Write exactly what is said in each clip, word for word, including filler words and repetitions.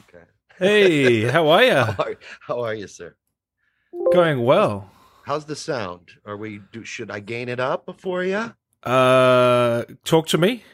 Okay. Hey, how are you? How are, how are you, sir? Going well. How's the sound? Are we? Do, should I gain it up before you? Uh, talk to me.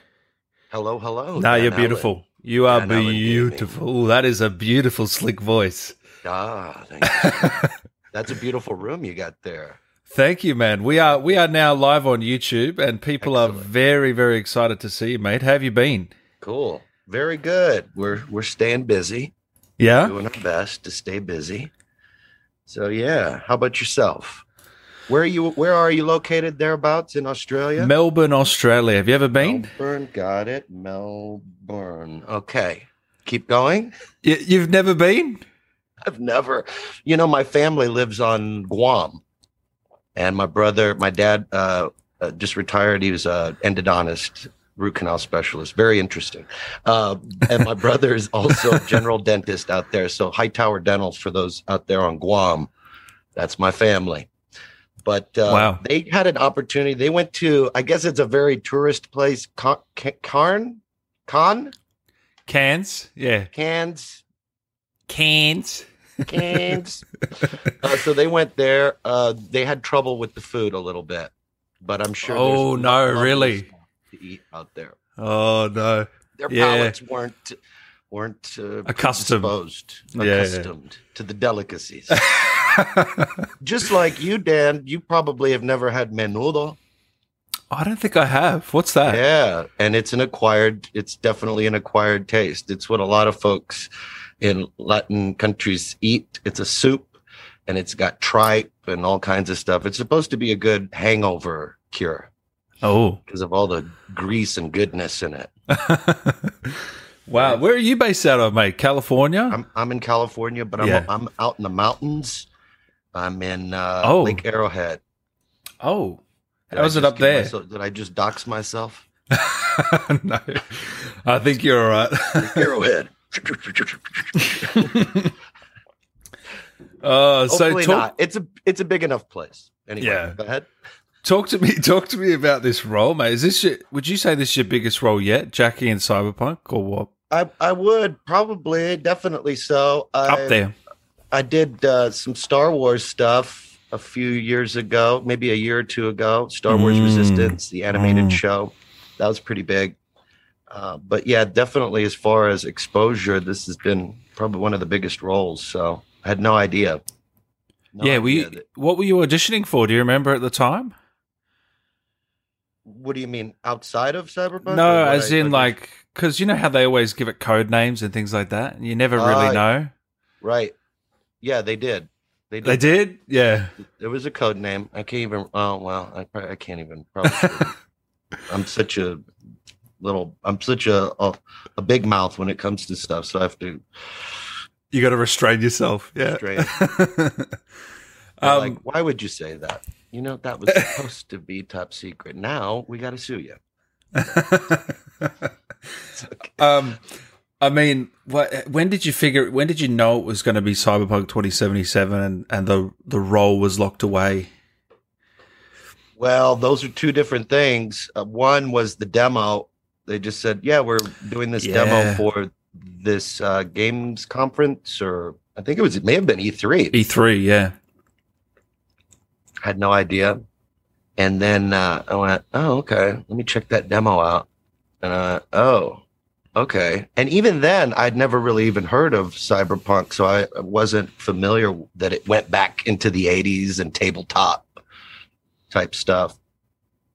Hello, hello. Now you're beautiful. You are beautiful. That is a beautiful, slick voice. Ah, thank you. That's a beautiful room you got there. Thank you, man. We are we are now live on YouTube, and people Excellent. are very, very excited to see you, mate. How have you been? Cool. Very good. We're we're staying busy. Yeah, doing our best to stay busy. So yeah, how about yourself? Where are you? Where are you located? Thereabouts in Australia? Melbourne, Australia. Have you ever been? Melbourne, got it. Melbourne. Okay, keep going. Y- you've never been? I've never. You know, my family lives on Guam, and my brother, my dad, uh, uh, just retired. He was an endodontist, root canal specialist. Very interesting. Uh, and my brother is also a general dentist out there. So Hightower Dentals, for those out there on Guam, that's my family. But uh, wow. they had an opportunity. They went to, I guess it's a very tourist place, Con, Carn? Con? Cairns, yeah. Cairns. Cairns. Cairns. uh, so they went there. Uh, they had trouble with the food a little bit, but I'm sure. Oh, no, really? To eat out there. Oh, no. Their yeah. palates weren't weren't uh, accustomed, exposed, accustomed yeah. to the delicacies. Just like you, Dan, you probably have never had menudo. I don't think I have. What's that? Yeah, and it's an acquired, it's definitely an acquired taste. It's what a lot of folks in Latin countries eat. It's a soup, and it's got tripe and all kinds of stuff. It's supposed to be a good hangover cure. Oh. Because of all the grease and goodness in it. Wow. Where are you based out of, mate? California? I'm, I'm in California, but I'm, yeah. I'm out in the mountains. I'm in uh, oh. Lake Arrowhead. Oh. Did How's it up there? Myself, did I just dox myself? No. I think you're all right. Arrowhead. uh, so Hopefully talk- not. It's a, it's a big enough place. Anyway, yeah. go ahead. Talk to me. Talk to me about this role, mate. Is this your, would you say this is your biggest role yet, Jackie in Cyberpunk, or what? I, I would probably definitely so. I, Up there, I did uh, some Star Wars stuff a few years ago, maybe a year or two ago. Star Wars mm. Resistance, the animated mm. show, that was pretty big. Uh, but yeah, definitely as far as exposure, this has been probably one of the biggest roles. So I had no idea. No yeah, idea were you, that- what were you auditioning for? Do you remember at the time? What do you mean, outside of Cyberpunk? No, as I, in like, because you know how they always give it code names and things like that? And you never really uh, know. Right. Yeah, they did. They did? They did? Yeah. There was a code name. I can't even, oh, well, I, probably, I can't even. Probably. I'm such a little, I'm such a, a a big mouth when it comes to stuff, so I have to. You got to restrain yourself. Yeah. Restrain. um, like, why would you say that? You know, that was supposed to be top secret. Now we got to sue you. Okay. Um, I mean, what, when did you figure? When did you know it was going to be Cyberpunk twenty seventy-seven, and, and the the role was locked away? Well, those are two different things. Uh, one was the demo. They just said, "Yeah, we're doing this yeah. demo for this uh, games conference, or I think it was it may have been E three." E three, yeah. Had no idea. And then uh, I went, oh, okay, let me check that demo out. And I went, oh, okay. And even then, I'd never really even heard of Cyberpunk, so I wasn't familiar that it went back into the eighties and tabletop type stuff.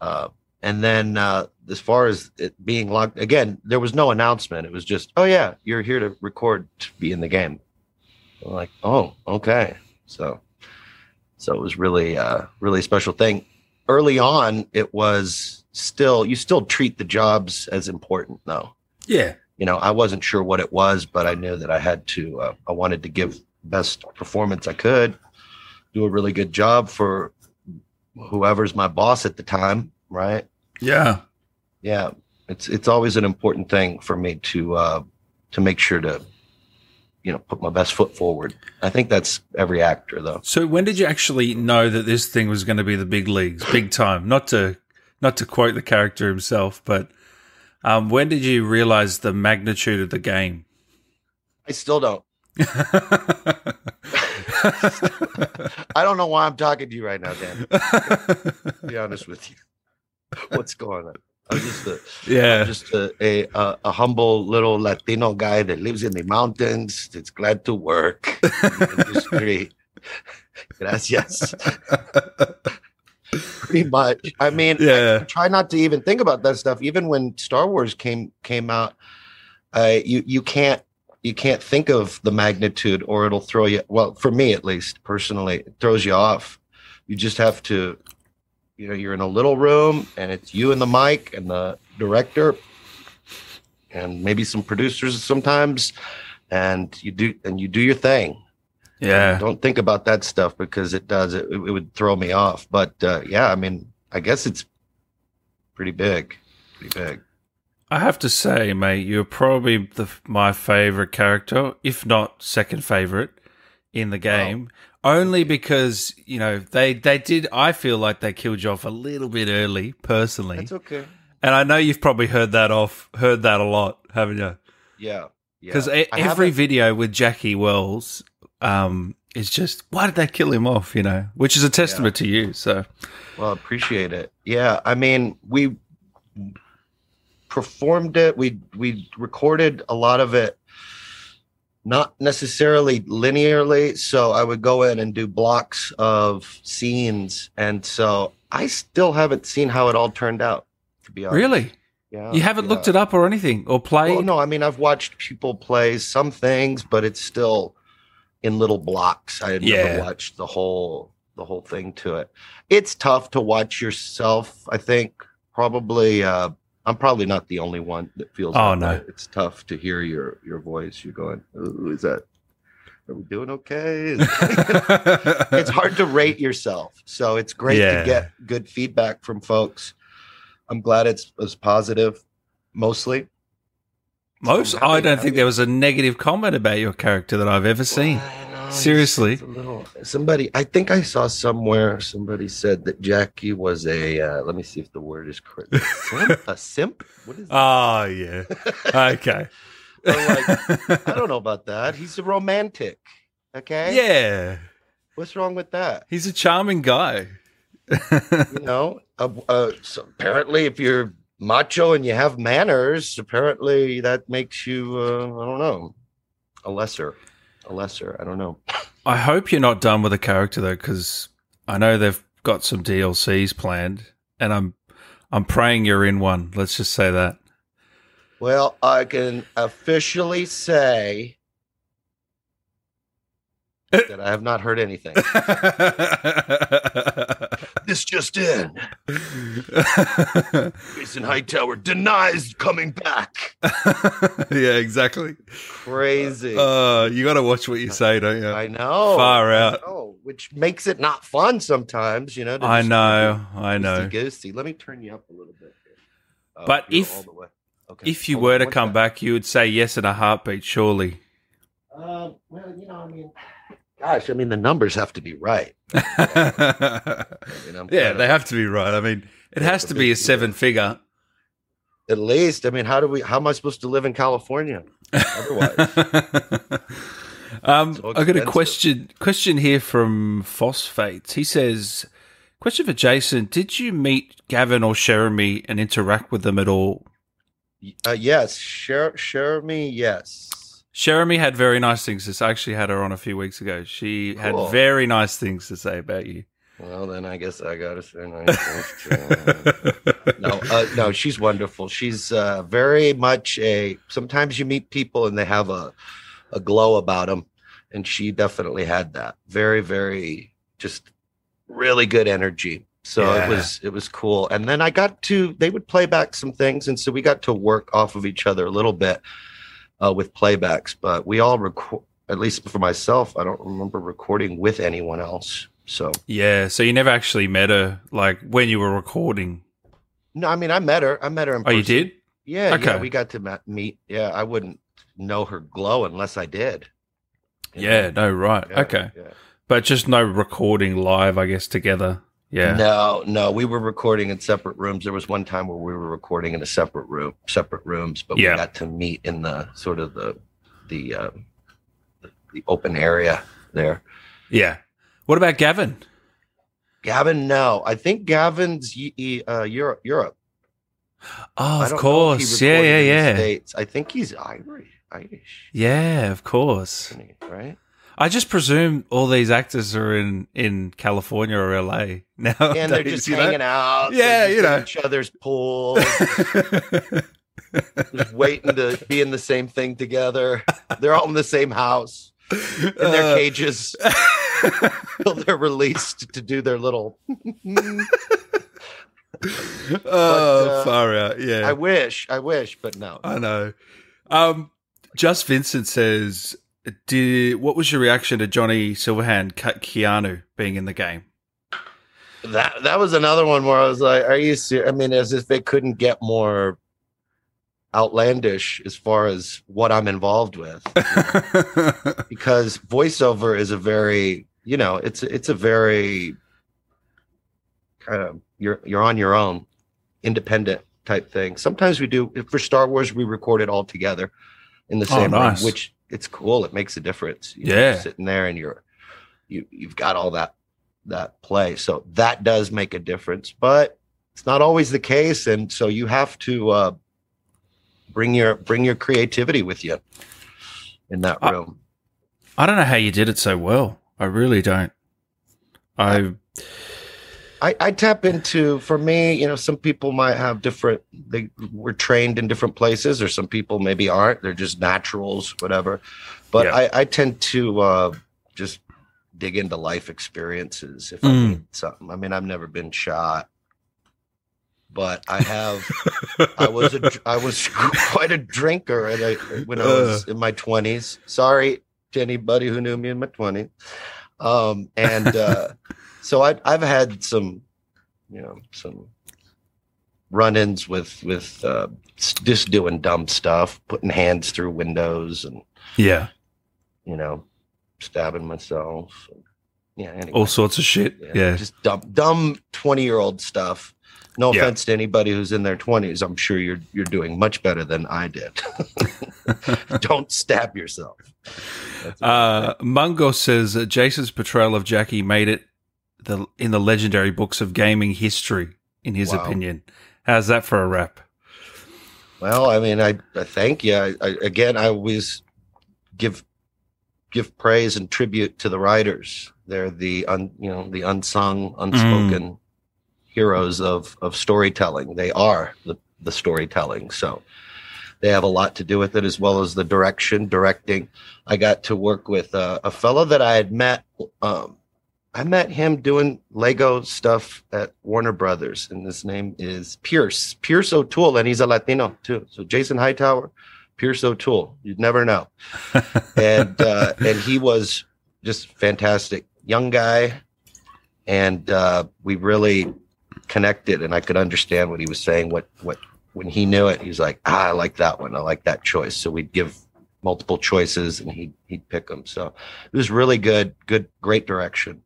Uh, and then uh, as far as it being locked, again, there was no announcement. It was just, oh, yeah, you're here to record to be in the game. I'm like, oh, okay. So... So it was really, uh, really a special thing. Early on, it was still, you still treat the jobs as important, though. Yeah. You know, I wasn't sure what it was, but I knew that I had to, uh, I wanted to give best performance I could, do a really good job for whoever's my boss at the time, right? Yeah. Yeah. It's it's always an important thing for me to uh, to make sure to, you know, put my best foot forward. I think that's every actor, though. So when did you actually know that this thing was going to be the big leagues, big time? Not to not to quote the character himself, but um, when did you realize the magnitude of the game? I still don't. I don't know why I'm talking to you right now, Dan. To be honest with you. What's going on? I'm just a, yeah. I'm just a, a, a humble little Latino guy that lives in the mountains. That's glad to work. Industry. Gracias. Pretty much. I mean, yeah. I try not to even think about that stuff. Even when Star Wars came came out, uh, you you can't you can't think of the magnitude, or it'll throw you. Well, for me at least, personally, it throws you off. You just have to. You know, you're in a little room, and it's you and the mic and the director, and maybe some producers sometimes, and you do and you do your thing. Yeah, and don't think about that stuff because it does it, it would throw me off. But uh, yeah, I mean, I guess it's pretty big, pretty big. I have to say, mate, you're probably the, my favorite character, if not second favorite, in the game. Oh. Only because, you know, they, they did, I feel like they killed you off a little bit early, personally. That's okay. And I know you've probably heard that off, heard that a lot, haven't you? Yeah. Because yeah. every video with Jackie Welles um, is just, why did they kill him off, you know? Which is a testament yeah. to you, so. Well, I appreciate it. Yeah, I mean, we performed it. We we recorded a lot of it. Not necessarily linearly, so I would go in and do blocks of scenes, and so I still haven't seen how it all turned out, to be honest. Really? Yeah. You haven't yeah. looked it up or anything, or played? Well, no, I mean, I've watched people play some things, but it's still in little blocks. I had yeah. never watched the whole the whole thing to it. It's tough to watch yourself, I think. Probably uh I'm probably not the only one that feels oh, like no. that. It's tough to hear your, your voice. You're going, ooh, is that, are we doing okay? It's hard to rate yourself. So it's great yeah. to get good feedback from folks. I'm glad it's, it's positive, mostly. Most? So happy, I don't happy. think there was a negative comment about your character that I've ever seen. Well, know, seriously. It's, it's little, somebody, I think I saw somewhere, somebody said that Jackie was a, uh, let me see if the word is correct. Simp? A simp? What is that? Oh, yeah. Okay. Like, I don't know about that. He's a romantic. Okay? Yeah. What's wrong with that? He's a charming guy. You know, uh, uh, so apparently if you're macho and you have manners, apparently that makes you, uh, I don't know, a lesser, a lesser, I don't know. I hope you're not done with the character, though, because I know they've got some D L Cs planned, and I'm I'm praying you're in one. Let's just say that. Well, I can officially say that I have not heard anything. This just in. Jason Hightower denies coming back. Yeah, exactly. Crazy. Uh, you got to watch what you say, don't you? I know. Far out. Oh, which makes it not fun sometimes, you know. I know. Go, I know. Goosey. Let me turn you up a little bit. Uh, but if all the way. Okay. if you oh, were to come that? back, you would say yes in a heartbeat, surely. Uh, well, you know, I mean... Gosh, I mean, the numbers have to be right. I mean, yeah, they of, have to be right. I mean, it has to be a seven figure. At least. I mean, how do we? How am I supposed to live in California otherwise? um, so I got a question, question here from Phosphates. He says, question for Jason, did you meet Gavin or Jeremy and interact with them at all? Uh, yes, Sher- Jeremy, yes. Jeremy had very nice things to say. I actually had her on a few weeks ago. She cool. had very nice things to say about you. Well, then I guess I got to say nice things. No, uh, no, she's wonderful. She's uh, very much a – sometimes you meet people and they have a, a glow about them, and she definitely had that. Very, very just really good energy. So yeah. it was it was cool. And then I got to – they would play back some things, and so we got to work off of each other a little bit. Uh, with playbacks, but we all record, at least for myself, I don't remember recording with anyone else. So yeah, so you never actually met her, like when you were recording? No, I mean, I met her. I met her in person. Oh, you did? Yeah, okay. Yeah, we got to meet. Yeah, I wouldn't know her glow unless I did. Yeah, know? no, right. Yeah, okay. Yeah. But just no recording live, I guess, together. Yeah. No, no, we were recording in separate rooms. There was one time where we were recording in a separate room, separate rooms, but yeah. we got to meet in the sort of the the um, the open area there. Yeah. What about Gavin? Gavin, no. I think Gavin's uh, Europe. Europe. Oh, of course. Yeah, yeah, yeah. States. I think he's Irish. Irish. Yeah, of course. Right? I just presume all these actors are in, in California or L A now. And they're just hanging know? out. Yeah, you know. Each other's pools. Just waiting to be in the same thing together. They're all in the same house in their uh, cages until they're released to do their little. but, oh, uh, far out! Yeah, I wish, I wish, but no. I know. Um, Just Vincent says, "Did what was your reaction to Johnny Silverhand, Keanu being in the game?" That that was another one where I was like, "Are you serious?" I mean, as if they couldn't get more outlandish as far as what I'm involved with, because voiceover is a very, you know, it's it's a very kind of you're you're on your own, independent type thing. Sometimes we do for Star Wars, we record it all together in the oh, same nice. room, which it's cool. It makes a difference. You yeah, know, you're sitting there and you're you you've got all that that play, so that does make a difference. But it's not always the case, and so you have to. Uh, Bring your bring your creativity with you in that I, room. I don't know how you did it so well. I really don't. I, I I tap into, for me, you know, some people might have different, they were trained in different places, or some people maybe aren't. They're just naturals, whatever. But yeah. I, I tend to uh, just dig into life experiences if mm. I need something. I mean, I've never been shot. But I have, I was a, I was quite a drinker and I, when I was in my twenties. Sorry to anybody who knew me in my twenties. Um, and uh, so I, I've had some, you know, some run-ins with with uh, just doing dumb stuff, putting hands through windows, and yeah, you know, stabbing myself. Yeah, anyway. All sorts of shit. Yeah, yeah. Just dumb, dumb twenty-year-old stuff. No yeah. offense to anybody who's in their twenties. I'm sure you're you're doing much better than I did. Don't stab yourself. Uh, Mungo says that Jason's portrayal of Jackie made it the in the legendary books of gaming history, in his wow. opinion. How's that for a wrap? Well, I mean, I, I thank you. I, I, again, I always give give praise and tribute to the writers. They're the un, you know the unsung, unspoken. Mm. heroes of of storytelling. They are the, the storytelling, so they have a lot to do with it, as well as the direction directing I got to work with uh, a fellow that I had met um I met him doing Lego stuff at Warner Brothers, and his name is Pierce Pierce O'Toole, and he's a Latino too. So Jason Hightower, Pierce O'Toole, you'd never know. and uh and he was just fantastic young guy, and uh we really connected, and I could understand what he was saying. What what when he knew it, he's like, ah, I like that one. I like that choice. So we'd give multiple choices, and he he'd pick them. So it was really good, good, great direction.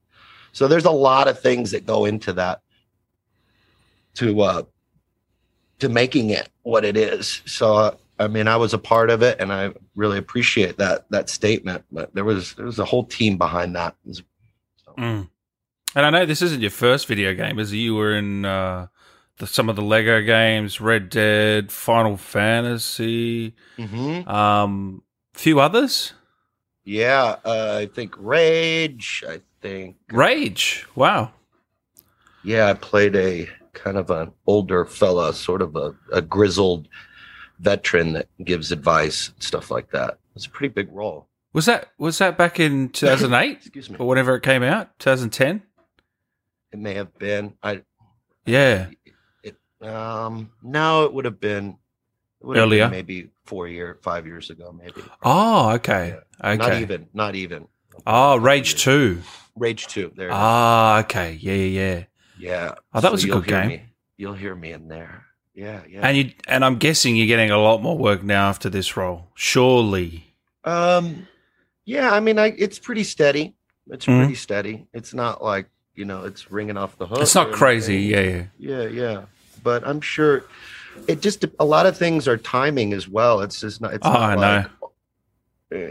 So there's a lot of things that go into that, to uh, to making it what it is. So uh, I mean, I was a part of it, and I really appreciate that that statement. But there was there was a whole team behind that. So. Mm. And I know this isn't your first video game, is it? You were in uh, the, some of the Lego games, Red Dead, Final Fantasy, mm-hmm. um, few others. Yeah, uh, I think Rage. I think Rage. Wow. Yeah, I played a kind of an older fella, sort of a, a grizzled veteran that gives advice and stuff like that. It's a pretty big role. Was that was that back in two thousand eight? Excuse me, or whenever it came out, two thousand ten. It may have been. I yeah. It, it, um. No, it would have been it would earlier, have been maybe four year, five years ago, maybe. Probably. Oh, okay. Yeah. Okay. Not even. Not even. Oh, Rage two. Rage two. There. Ah, oh, okay. Yeah, yeah, yeah. Yeah. Oh, that so was a good game. Me. You'll hear me in there. Yeah, yeah. And you and I'm guessing you're getting a lot more work now after this role, surely. Um. Yeah, I mean, I it's pretty steady. It's mm-hmm. pretty steady. It's not like. You know, it's ringing off the hook. It's not crazy, yeah, yeah, yeah, yeah. But I'm sure it just a lot of things are timing as well. It's just not. It's oh, not I like, know.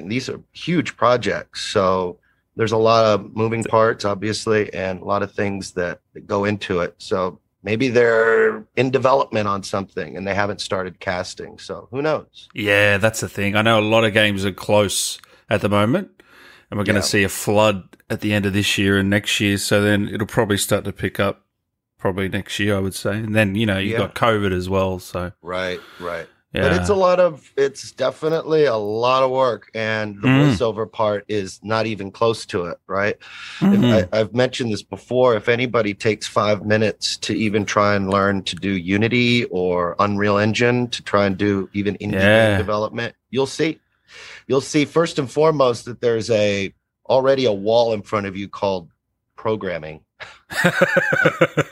these are huge projects, so there's a lot of moving parts, obviously, and a lot of things that, that go into it. So maybe they're in development on something and they haven't started casting. So who knows? Yeah, that's the thing. I know a lot of games are close at the moment, and we're going to yeah. see a flood at the end of this year and next year. So then it'll probably start to pick up probably next year, I would say. And then, you know, you've yeah. got COVID as well. So Right, right. Yeah. But it's a lot of, it's definitely a lot of work, and the mm. voiceover part is not even close to it, right? Mm-hmm. If I, I've mentioned this before. If anybody takes five minutes to even try and learn to do Unity or Unreal Engine to try and do even indie yeah. development, you'll see, you'll see first and foremost that there's a already a wall in front of you called programming.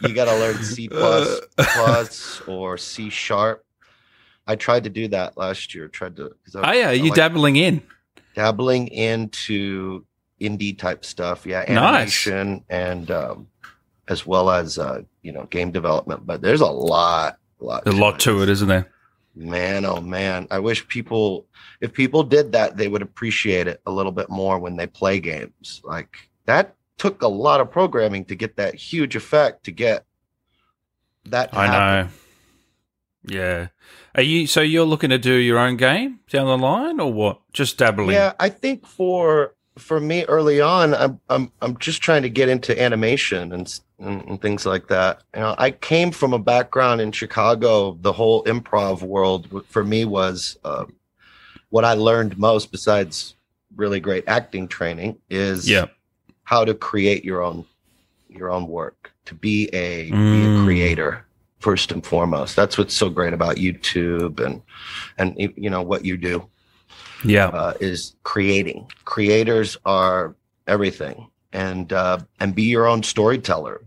You got to learn C plus plus or C sharp. I tried to do that last year. Tried to. Cause I, oh yeah, you like, dabbling in, dabbling into indie type stuff. Yeah, animation nice. and um, as well as uh, you know, game development. But there's a lot, lot, a lot to it, isn't there? Man, oh man! I wish people, if people did that, they would appreciate it a little bit more when they play games. Like that took a lot of programming to get that huge effect to get that to I happen. know. Yeah. Are you so you're looking to do your own game down the line or what? Just dabbling? Yeah, I think for for me early on, I'm I'm I'm just trying to get into animation and and, and things like that. You know, I came from a background in Chicago. The whole improv world for me was uh, what I learned most, besides really great acting training, is yeah. how to create your own your own work, to be a, mm. be a creator. First and foremost, that's what's so great about YouTube and and you know what you do. Yeah, uh, is creating. Creators are everything, and uh, and be your own storyteller.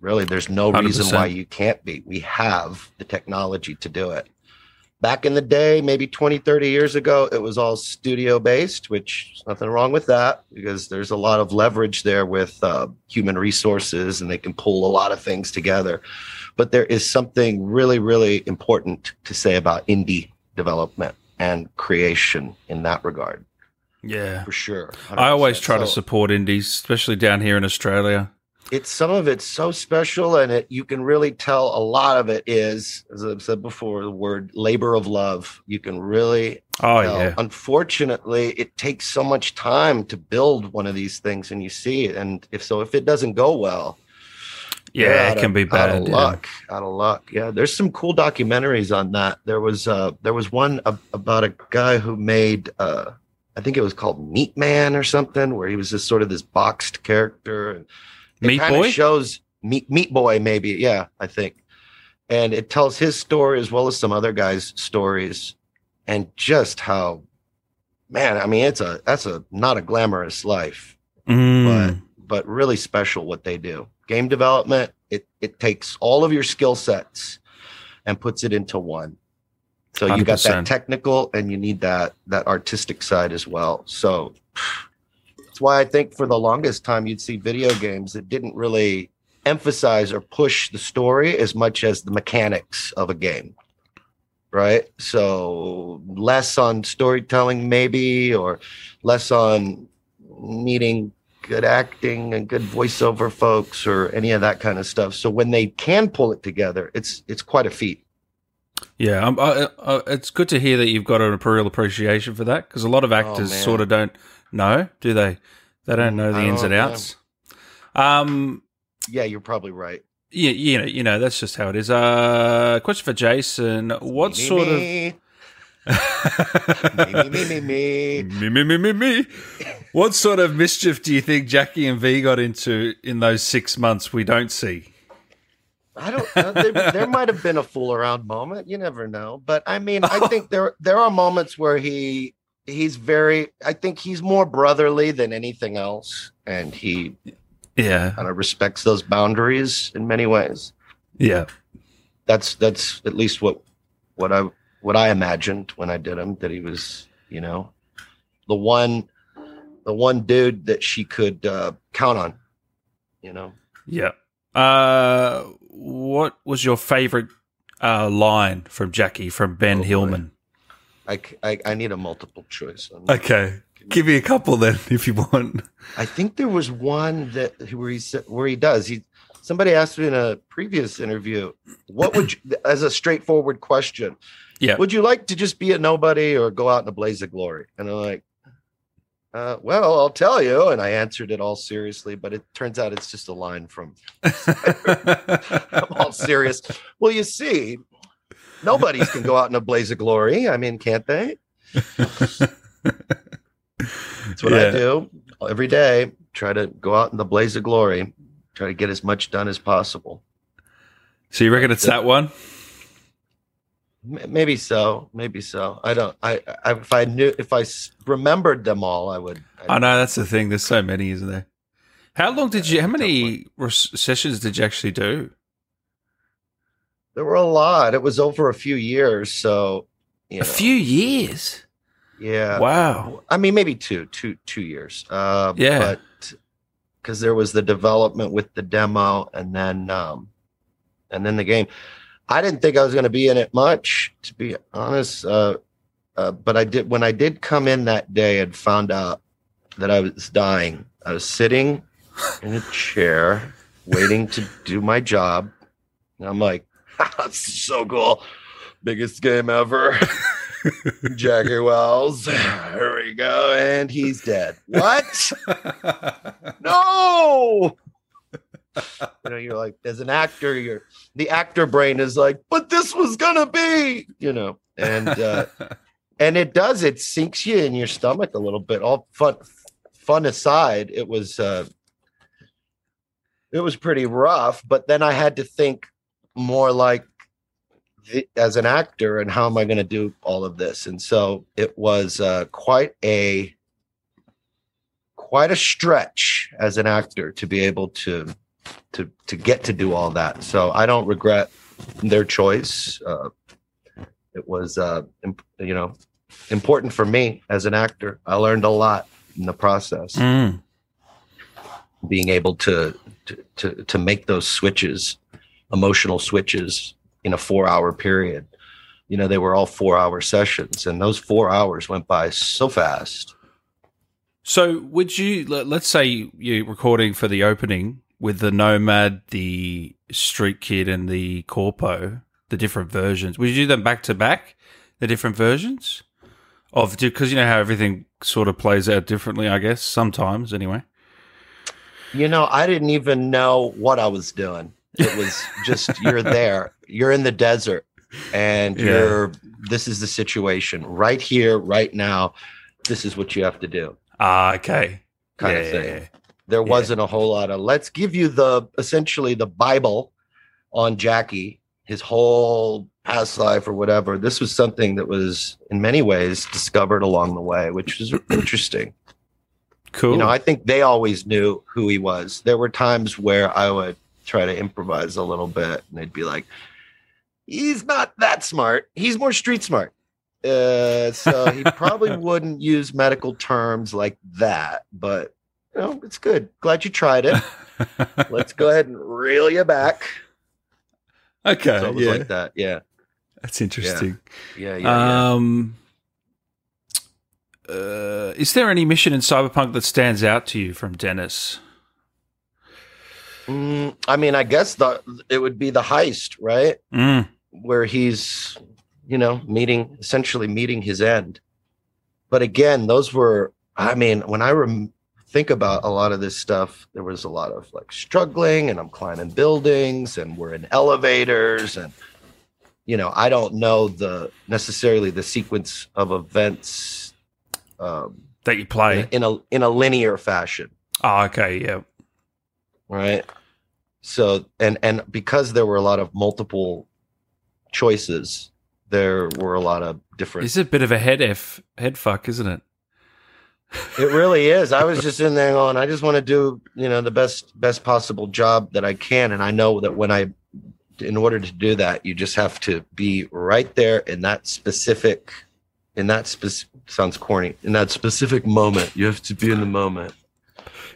Really, there's no one hundred percent reason why you can't be. We have the technology to do it. Back in the day, maybe twenty, thirty years ago, it was all studio based, which is nothing wrong with that, because there's a lot of leverage there with uh, human resources, and they can pull a lot of things together. But there is something really, really important to say about indie development and creation in that regard. Yeah. For sure. one hundred percent. I always try so, to support indies, especially down here in Australia. It's some of it's so special, and it you can really tell a lot of it is, as I've said before, the word labor of love. You can really oh tell. yeah. Unfortunately, it takes so much time to build one of these things, and you see it, and if so if it doesn't go well, Yeah, it can of, be bad. Out of luck, yeah. out of luck. Yeah, there's some cool documentaries on that. There was uh, there was one ab- about a guy who made, uh, I think it was called Meat Man or something, where he was just sort of this boxed character. It Meat Boy shows Meat Meat Boy, maybe. Yeah, I think. And it tells his story as well as some other guys' stories, and just how, man, I mean, it's a that's a not a glamorous life, mm. but but really special what they do. Game development, it, it takes all of your skill sets and puts it into one. So you one hundred percent got that technical, and you need that that artistic side as well. So that's why I think for the longest time you'd see video games that didn't really emphasize or push the story as much as the mechanics of a game, right? So less on storytelling maybe, or less on needing good acting and good voiceover folks or any of that kind of stuff. So when they can pull it together, it's it's quite a feat. Yeah, um, I, I, it's good to hear that you've got a real appreciation for that, because a lot of actors oh, sort of don't know, do they? They don't know the ins oh, and outs. Man. Um, yeah, you're probably right. Yeah, you know, you know, that's just how it is. Uh, question for Jason: What me, sort me. of me, me, me, me. me, me, me, me, me. What sort of mischief do you think Jackie and V got into in those six months we don't see? I don't know. There, there might have been a fool around moment. You never know. But, I mean, I think there there are moments where he he's very – I think he's more brotherly than anything else, and he yeah, kind of respects those boundaries in many ways. Yeah. That's that's at least what what I – what I imagined when I did him, that he was, you know, the one, the one dude that she could uh, count on, you know? Yeah. Uh, what was your favorite uh, line from Jackie, from Ben oh, Hillman? I, I, I need a multiple choice. I'm okay. Give me a couple then, if you want. I think there was one that where he where he does. He somebody asked me in a previous interview, "What would you, as a straightforward question, yeah, would you like to just be a nobody or go out in a blaze of glory?" And I'm like, uh, "Well, I'll tell you." And I answered it all seriously, but it turns out it's just a line from. I'm all serious. Well, you see, nobodies can go out in a blaze of glory. I mean, can't they? That's what yeah. I do every day. Try to go out in the blaze of glory. Try to get as much done as possible. So you reckon it's that one? Maybe so. Maybe so. I don't. I, I if I knew, if I remembered them all, I would. I oh, know that's the thing. There's so many, isn't there? How long did you? How many sessions did you actually do? There were a lot. It was over a few years. So you know. A few years. Yeah. Wow. I mean, maybe two, two, two years. Uh, yeah. But because there was the development with the demo, and then, um, and then the game. I didn't think I was going to be in it much, to be honest. Uh, uh, but I did when I did come in that day and found out that I was dying. I was sitting in a chair waiting to do my job, and I'm like, "That's so cool! Biggest game ever." Jackie Welles, here we go, and he's dead. What? No. You know, you're like, as an actor, you're the actor brain is like, but this was gonna be, you know, and uh, and it does, it sinks you in your stomach a little bit. All fun, fun aside, it was uh, it was pretty rough. But then I had to think more like. As an actor, and how am I going to do all of this? And so it was uh, quite a quite a stretch as an actor to be able to to to get to do all that. So I don't regret their choice. Uh, it was uh, imp- you know important for me as an actor. I learned a lot in the process, mm. being able to, to to to make those switches, emotional switches. In a four-hour period, you know, they were all four-hour sessions, and those four hours went by so fast. So, would you let's say you're recording for the opening with the Nomad, the Street Kid, and the Corpo, the different versions? Would you do them back to back, the different versions of because you know how everything sort of plays out differently, I guess sometimes anyway. You know, I didn't even know what I was doing. It was just you're there. You're in the desert, and yeah. you're. This is the situation right here, right now. This is what you have to do. Ah, uh, okay, kind yeah, of thing. Yeah, yeah. There yeah. wasn't a whole lot of. Let's give you the essentially the Bible on Jackie, his whole past life or whatever. This was something that was in many ways discovered along the way, which is interesting. Cool. You know, I think they always knew who he was. There were times where I would try to improvise a little bit, and they'd be like. He's not that smart. He's more street smart. Uh, so he probably wouldn't use medical terms like that, but you know, it's good. Glad you tried it. Let's go ahead and reel you back. Okay. So it was yeah. like that. Yeah. That's interesting. Yeah. Yeah. yeah, um, yeah. Uh, is there any mission in Cyberpunk that stands out to you from Dennis? Mm, I mean, I guess the, it would be the heist, right? Mm. Where he's, you know, meeting, essentially meeting his end. But again, those were, I mean, when I rem- think about a lot of this stuff, there was a lot of like struggling, and I'm climbing buildings, and we're in elevators, and, you know, I don't know the necessarily the sequence of events um, that you play in, in a in a linear fashion. Oh, okay, yeah. Right. So, and, and because there were a lot of multiple choices, there were a lot of different. It's a bit of a head f head fuck, isn't it? It really is. I was just in there going, I just want to do, you know, the best best possible job that I can, and I know that when I, in order to do that, you just have to be right there in that specific, in that specific sounds corny, in that specific moment. You have to be in the moment.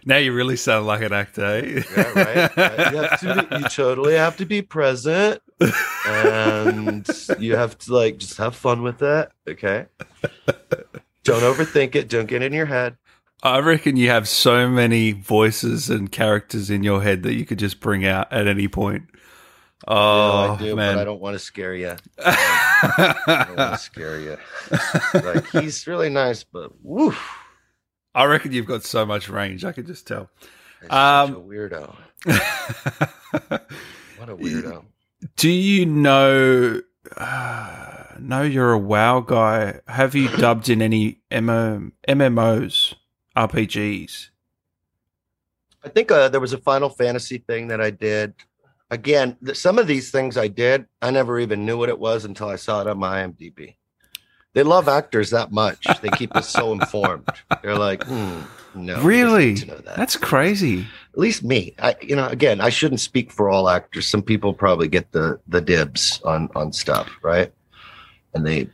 Now you really sound like an actor. Eh? Yeah, right. right. You, have to be, you totally have to be present, and you have to like just have fun with it. Okay. Don't overthink it. Don't get it in your head. I reckon you have so many voices and characters in your head that you could just bring out at any point. Oh, yeah, I do, man. But I don't want to scare you. I don't want to scare you. Like, he's really nice, but woof. I reckon you've got so much range. I could just tell. That's um, such a weirdo. What a weirdo. Do you know... Uh, no, you're a WoW guy. Have you dubbed in any M M Os, R P Gs? I think uh, there was a Final Fantasy thing that I did. Again, th- some of these things I did, I never even knew what it was until I saw it on my IMDb. They love actors that much. They keep us so informed. They're like, hmm, no. Really? To know that. That's crazy. At least me. I, you know, again, I shouldn't speak for all actors. Some people probably get the, the dibs on, on stuff, right? And they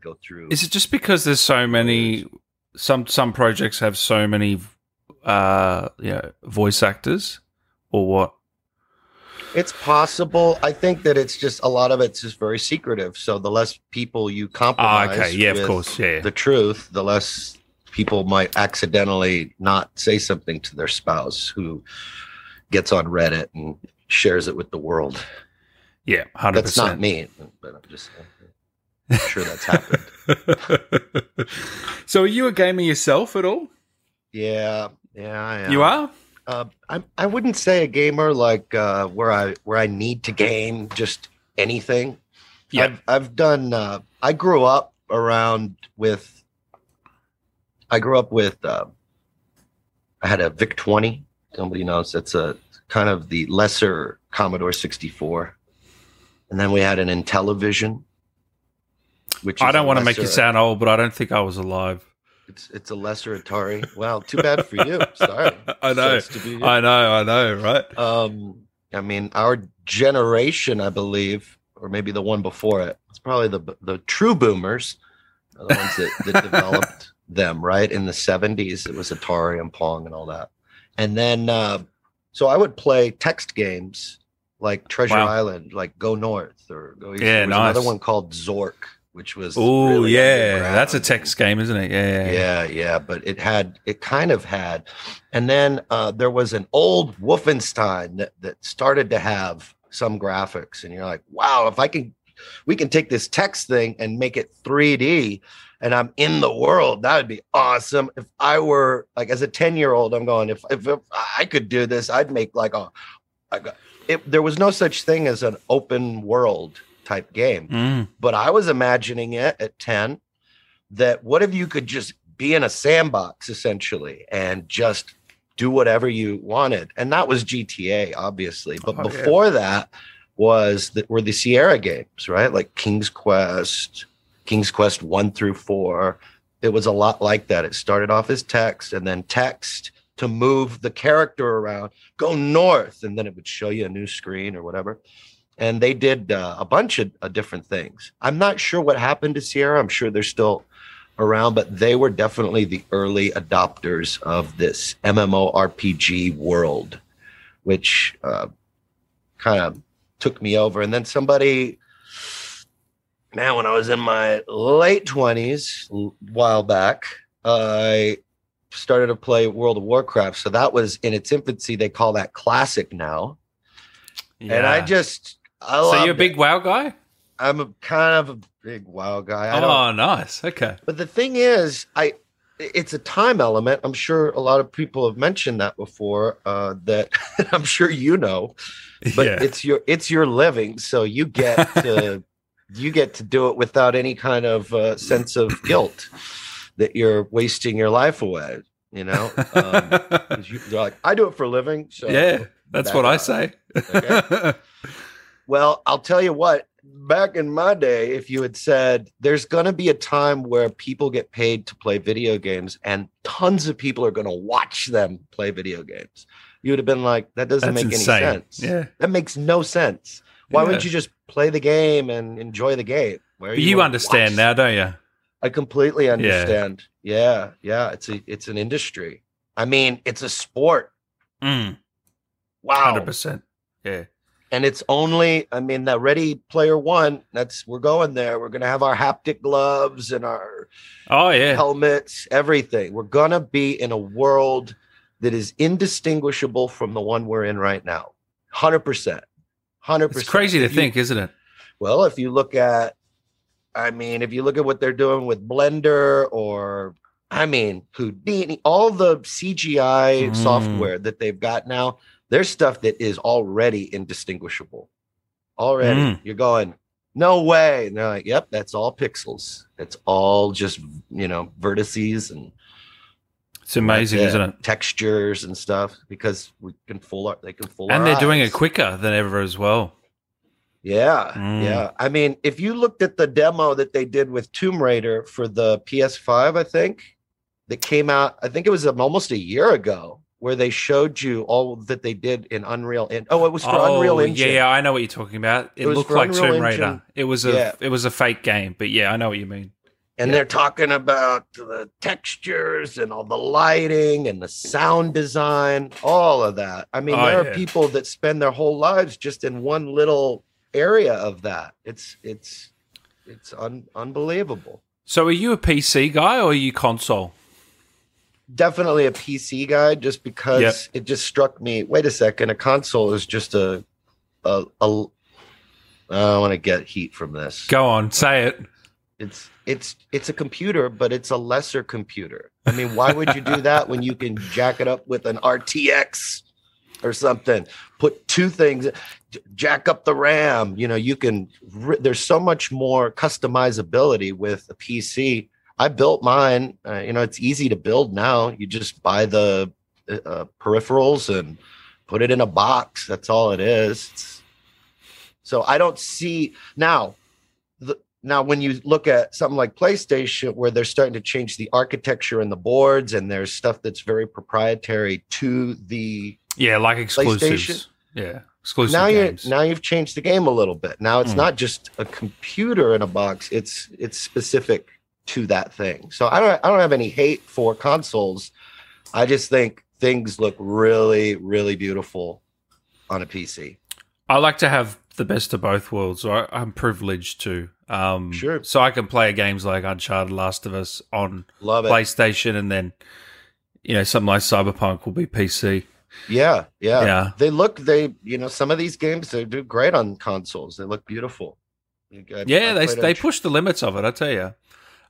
go through. Is it just because there's so many, some some projects have so many uh, you know, voice actors or what? It's possible. I think that it's just a lot of it's just very secretive. So the less people you compromise, oh, okay. yeah, with of course. Yeah. the truth, the less people might accidentally not say something to their spouse who gets on Reddit and shares it with the world. Yeah, one hundred percent. That's not me, but I'm just I'm sure that's happened. So are you a gamer yourself at all? Yeah, yeah, I am. You are? Uh, I I wouldn't say a gamer like uh, where I where I need to game just anything. Yeah, I've, I've done. Uh, I grew up around with. I grew up with. Uh, I had a Vic twenty. Nobody knows that's a kind of the lesser Commodore sixty-four, and then we had an Intellivision. Which I don't want to make you sound old, but I don't think I was alive. It's it's a lesser Atari. Wow, too bad for you. Sorry. I know. I know, I know, right? Um, I mean, our generation, I believe, or maybe the one before it, it's probably the the true boomers, the ones that, that developed them, right? In the seventies, it was Atari and Pong and all that. And then, uh, so I would play text games like Treasure wow. Island, like Go North or Go East. Yeah, there was nice. Another one called Zork. Which was oh really yeah, that's a text game, isn't it? Yeah, yeah, yeah, yeah. But it had it kind of had, and then uh, there was an old Wolfenstein that, that started to have some graphics, and you're like, wow, if I can, we can take this text thing and make it three D, and I'm in the world. That would be awesome. If I were like as a ten year old, I'm going if, if if I could do this, I'd make like a. Like a it, there was no such thing as an open world type game. Mm. But I was imagining it at ten that what if you could just be in a sandbox essentially and just do whatever you wanted. And that was G T A obviously, but oh, before yeah. that was that were the Sierra games, right? Like King's Quest, King's Quest one through four. It was a lot like that. It started off as text and then text to move the character around, go north, and then it would show you a new screen or whatever. And they did uh, a bunch of uh, different things. I'm not sure what happened to Sierra. I'm sure they're still around, but they were definitely the early adopters of this MMORPG world, which uh, kind of took me over. And then somebody, man, when I was in my late twenties, a while back, uh, I started to play World of Warcraft. So that was in its infancy. They call that classic now. Yeah. And I just... I so you're a big it. WoW guy? I'm a, kind of a big WoW guy. I oh, don't, nice. Okay. But the thing is, I it's a time element. I'm sure a lot of people have mentioned that before, uh, that I'm sure you know. But yeah. it's your it's your living, so you get to you get to do it without any kind of uh, sense of guilt that you're wasting your life away. You know, um, you, they're like, I do it for a living. So yeah, that's that what I say. Okay. Well, I'll tell you what, back in my day, if you had said there's going to be a time where people get paid to play video games and tons of people are going to watch them play video games, you would have been like, that doesn't that's make insane. any sense. Yeah. That makes no sense. Why yeah. wouldn't you just play the game and enjoy the game? Where you, you understand now, don't you? I completely understand. Yeah. yeah, yeah, it's a it's an industry. I mean, it's a sport. Mm. Wow, one hundred percent. Yeah, and it's only. I mean, the Ready Player One. That's we're going there. We're going to have our haptic gloves and our Oh yeah, helmets, everything. We're gonna be in a world that is indistinguishable from the one we're in right now. one hundred percent. one hundred percent. It's crazy to think, isn't it? Well, if you look at, I mean, if you look at what they're doing with Blender or, I mean, Houdini, all the C G I mm. software that they've got now, there's stuff that is already indistinguishable. Already. Mm. You're going, no way. And they're like, yep, that's all pixels. It's all just, you know, vertices and it's amazing, like, uh, isn't it? Textures and stuff, because we can fool our, they can fool and our they're eyes. Doing it quicker than ever as well. Yeah, mm. yeah. I mean, if you looked at the demo that they did with Tomb Raider for the P S five, I think, that came out, I think it was almost a year ago, where they showed you all that they did in Unreal. And oh, it was for oh, Unreal Engine. Yeah, yeah, I know what you're talking about. It, it looked like Unreal Tomb Raider. Engine. It was a yeah. it was a fake game, but yeah, I know what you mean. And yeah. they're talking about the textures and all the lighting and the sound design, all of that. I mean, oh, there yeah. are people that spend their whole lives just in one little area of that. It's it's it's un- unbelievable. So are you a P C guy or are you console? Definitely a P C guy, just because yep. it just struck me, wait a second, a console is just a, a, a I don't want to get heat from this. Go on, say it. It's it's it's a computer, but it's a lesser computer. I mean, why would you do that when you can jack it up with an R T X or something? Put two things, jack up the RAM. You know, you can. There's so much more customizability with a P C. I built mine. Uh, you know, it's easy to build now. You just buy the uh, peripherals and put it in a box. That's all it is. It's, so I don't see now. The, Now, when you look at something like PlayStation, where they're starting to change the architecture and the boards, and there's stuff that's very proprietary to the yeah, like exclusives, yeah, exclusive now games. You now you've changed the game a little bit. Now it's mm. not just a computer in a box; it's it's specific to that thing. So I don't I don't have any hate for consoles. I just think things look really really beautiful on a P C. I like to have the best of both worlds. So I, I'm privileged to. Um, sure. So I can play games like Uncharted, Last of Us on Love PlayStation, and then you know something like Cyberpunk will be P C. Yeah, yeah, yeah. They look, they you know some of these games they do great on consoles. They look beautiful. I, yeah, I they they Uncharted. Push the limits of it. I tell you.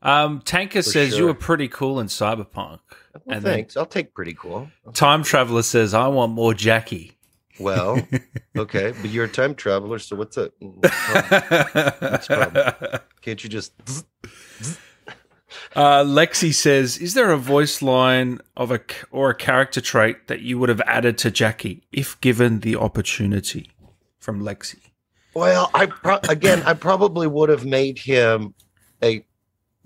Um, Tanker For says sure. you were pretty cool in Cyberpunk. Well, and thanks. Then, I'll take pretty cool. I'll Time take Traveler says I want more Jackie. Well, okay, but you're a time traveler, so what's it? Oh, can't you just... uh, Lexi says, is there a voice line of a or a character trait that you would have added to Jackie if given the opportunity? From Lexi. Well, I pro- again, I probably would have made him a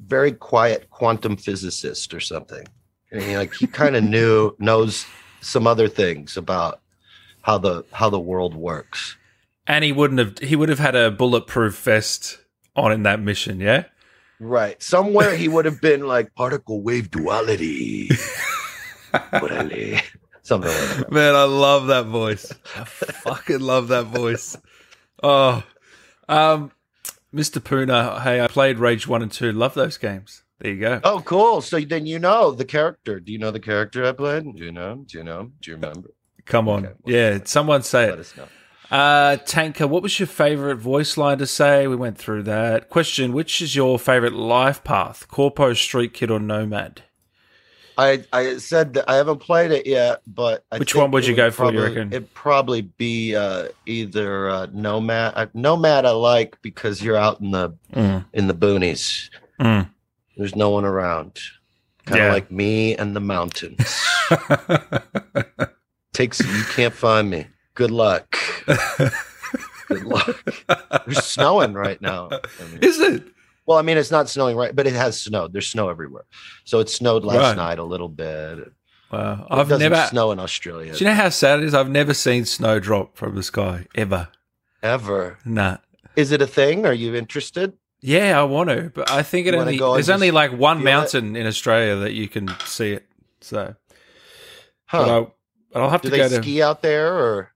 very quiet quantum physicist or something. I mean, like he kind of knew knows some other things about How the how the world works, and he wouldn't have he would have had a bulletproof vest on in that mission, yeah, right. Somewhere he would have been like particle wave duality, something like that. Man, I love that voice. I fucking love that voice. Oh, um, Mister Puna, hey, I played Rage one and two. Love those games. There you go. Oh, cool. So then you know the character. Do you know the character I played? Do you know? Do you know? Do you remember? Come on. Okay, we'll yeah, someone say it. Let us know. Uh, Tanker, what was your favorite voice line to say? We went through that. Question, which is your favorite life path? Corpo, Street Kid, or Nomad? I, I said that I haven't played it yet, but I Which think one would you would go probably, for, you reckon? It'd probably be uh, either uh, Nomad. I, Nomad I like because you're out in the mm. in the boonies. Mm. There's no one around. Kind of yeah. like me and the mountains. Takes you can't find me. Good luck. Good luck. It's snowing right now. I mean, is it? Well, I mean, it's not snowing right, but it has snowed. There's snow everywhere. So it snowed last right. night a little bit. Wow. It I've doesn't never snow in Australia. Do you know how sad it is? I've never seen snow drop from the sky ever. Ever? Nah. Is it a thing? Are you interested? Yeah, I want to, but I think it only, there's only like one mountain it? in Australia that you can see it. So, huh. I'll have Do to they go ski to... out there? Or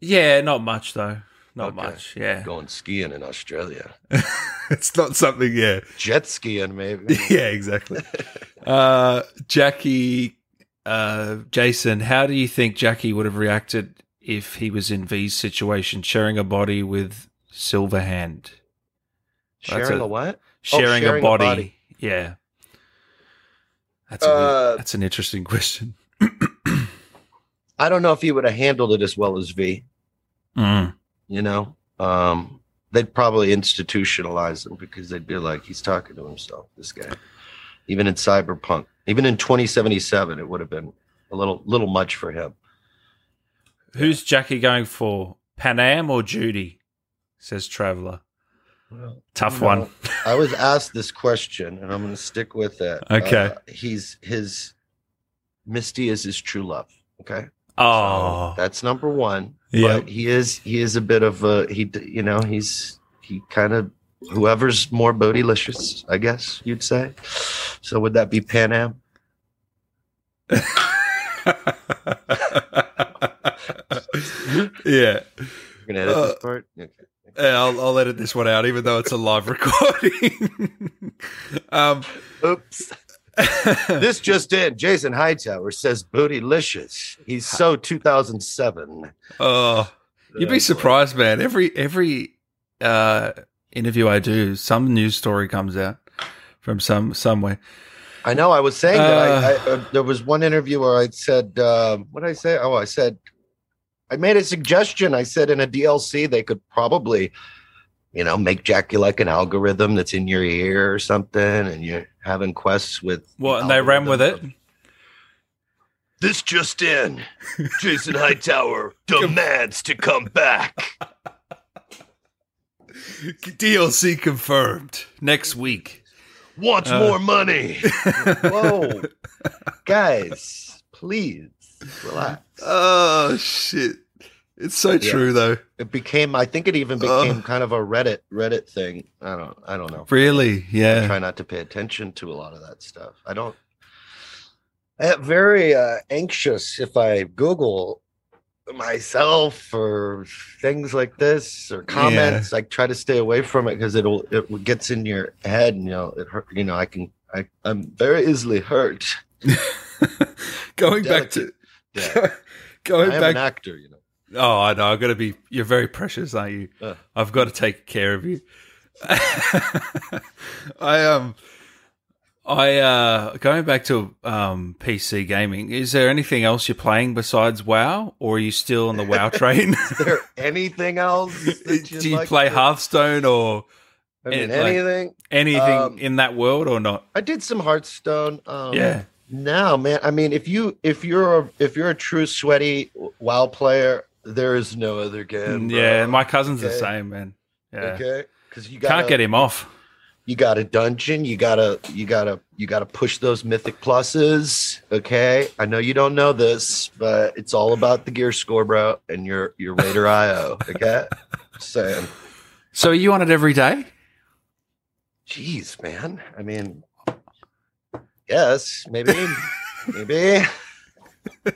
yeah, not much though. Not okay. much, yeah. Going skiing in Australia. It's not something, yeah. Jet skiing, maybe. Yeah, exactly. uh, Jackie, uh, Jason, how do you think Jackie would have reacted if he was in V's situation, sharing a body with Silverhand? Sharing That's a, a what? Sharing, oh, sharing a, body. a body. Yeah. That's, a, uh, that's an interesting question. I don't know if he would have handled it as well as V. Mm. You know, um, they'd probably institutionalize him because they'd be like, he's talking to himself, this guy. Even in Cyberpunk, even in twenty seventy-seven, it would have been a little little much for him. Who's Jackie going for? Pan Am or Judy? Says Traveller. Well, Tough one. Know, I was asked this question, and I'm going to stick with it. Okay. Uh, he's his Misty is his true love. Okay. Oh, so that's number one. Yeah, but he is he is a bit of a he. You know, he's he kind of whoever's more bootylicious, I guess you'd say. So would that be Pan Am? Yeah. You're gonna edit uh, this part. Okay. Yeah, I'll, I'll edit this one out, even though it's a live recording. um, Oops. This just in. Jason Hightower says bootylicious. He's so two thousand seven. Oh, you'd be surprised, man. Every every uh, interview I do, some news story comes out from some somewhere. I know. I was saying uh, that I, I, uh, there was one interview where I said, uh, what did I say? Oh, I said, I made a suggestion. I said in a D L C, they could probably, you know, make Jackie like an algorithm that's in your ear or something, and you're having quests with... Well, and they ran with it. This just in. Jason Hightower demands to come back. D L C confirmed. Next week. Wants uh, more money. Whoa. Guys, please relax. Oh, shit. It's so yeah. true, though. It became, I think it even became oh. kind of a Reddit Reddit thing. I don't, I don't know. Really? Yeah. I try not to pay attention to a lot of that stuff. I don't. I get very uh, anxious if I Google myself or things like this or comments. Yeah. I try to stay away from it because it'll it gets in your head, and you know it hurt. You know, I can I I'm very easily hurt. Going back to yeah. going I am back an actor, you know. Oh, I know. I've got to be. You're very precious, aren't you? Uh, I've got to take care of you. I um, I uh, going back to um, P C gaming. Is there anything else you're playing besides WoW, or are you still on the WoW train? Is there anything else? That you Do you like play to... Hearthstone or I mean, any, anything? Like, anything um, in that world or not? I did some Hearthstone. Um, yeah. No, man. I mean, if you if you're a, if you're a true sweaty WoW player. There is no other game. Bro. Yeah, my cousin's okay. the same, man. Yeah. Okay, because you gotta, can't get him off. You got a dungeon. You gotta, you gotta, you gotta push those mythic pluses. Okay, I know you don't know this, but it's all about the gear score, bro, and your your Raider I O. Okay, saying. So are you on it every day? Jeez, man. I mean, yes, maybe, maybe a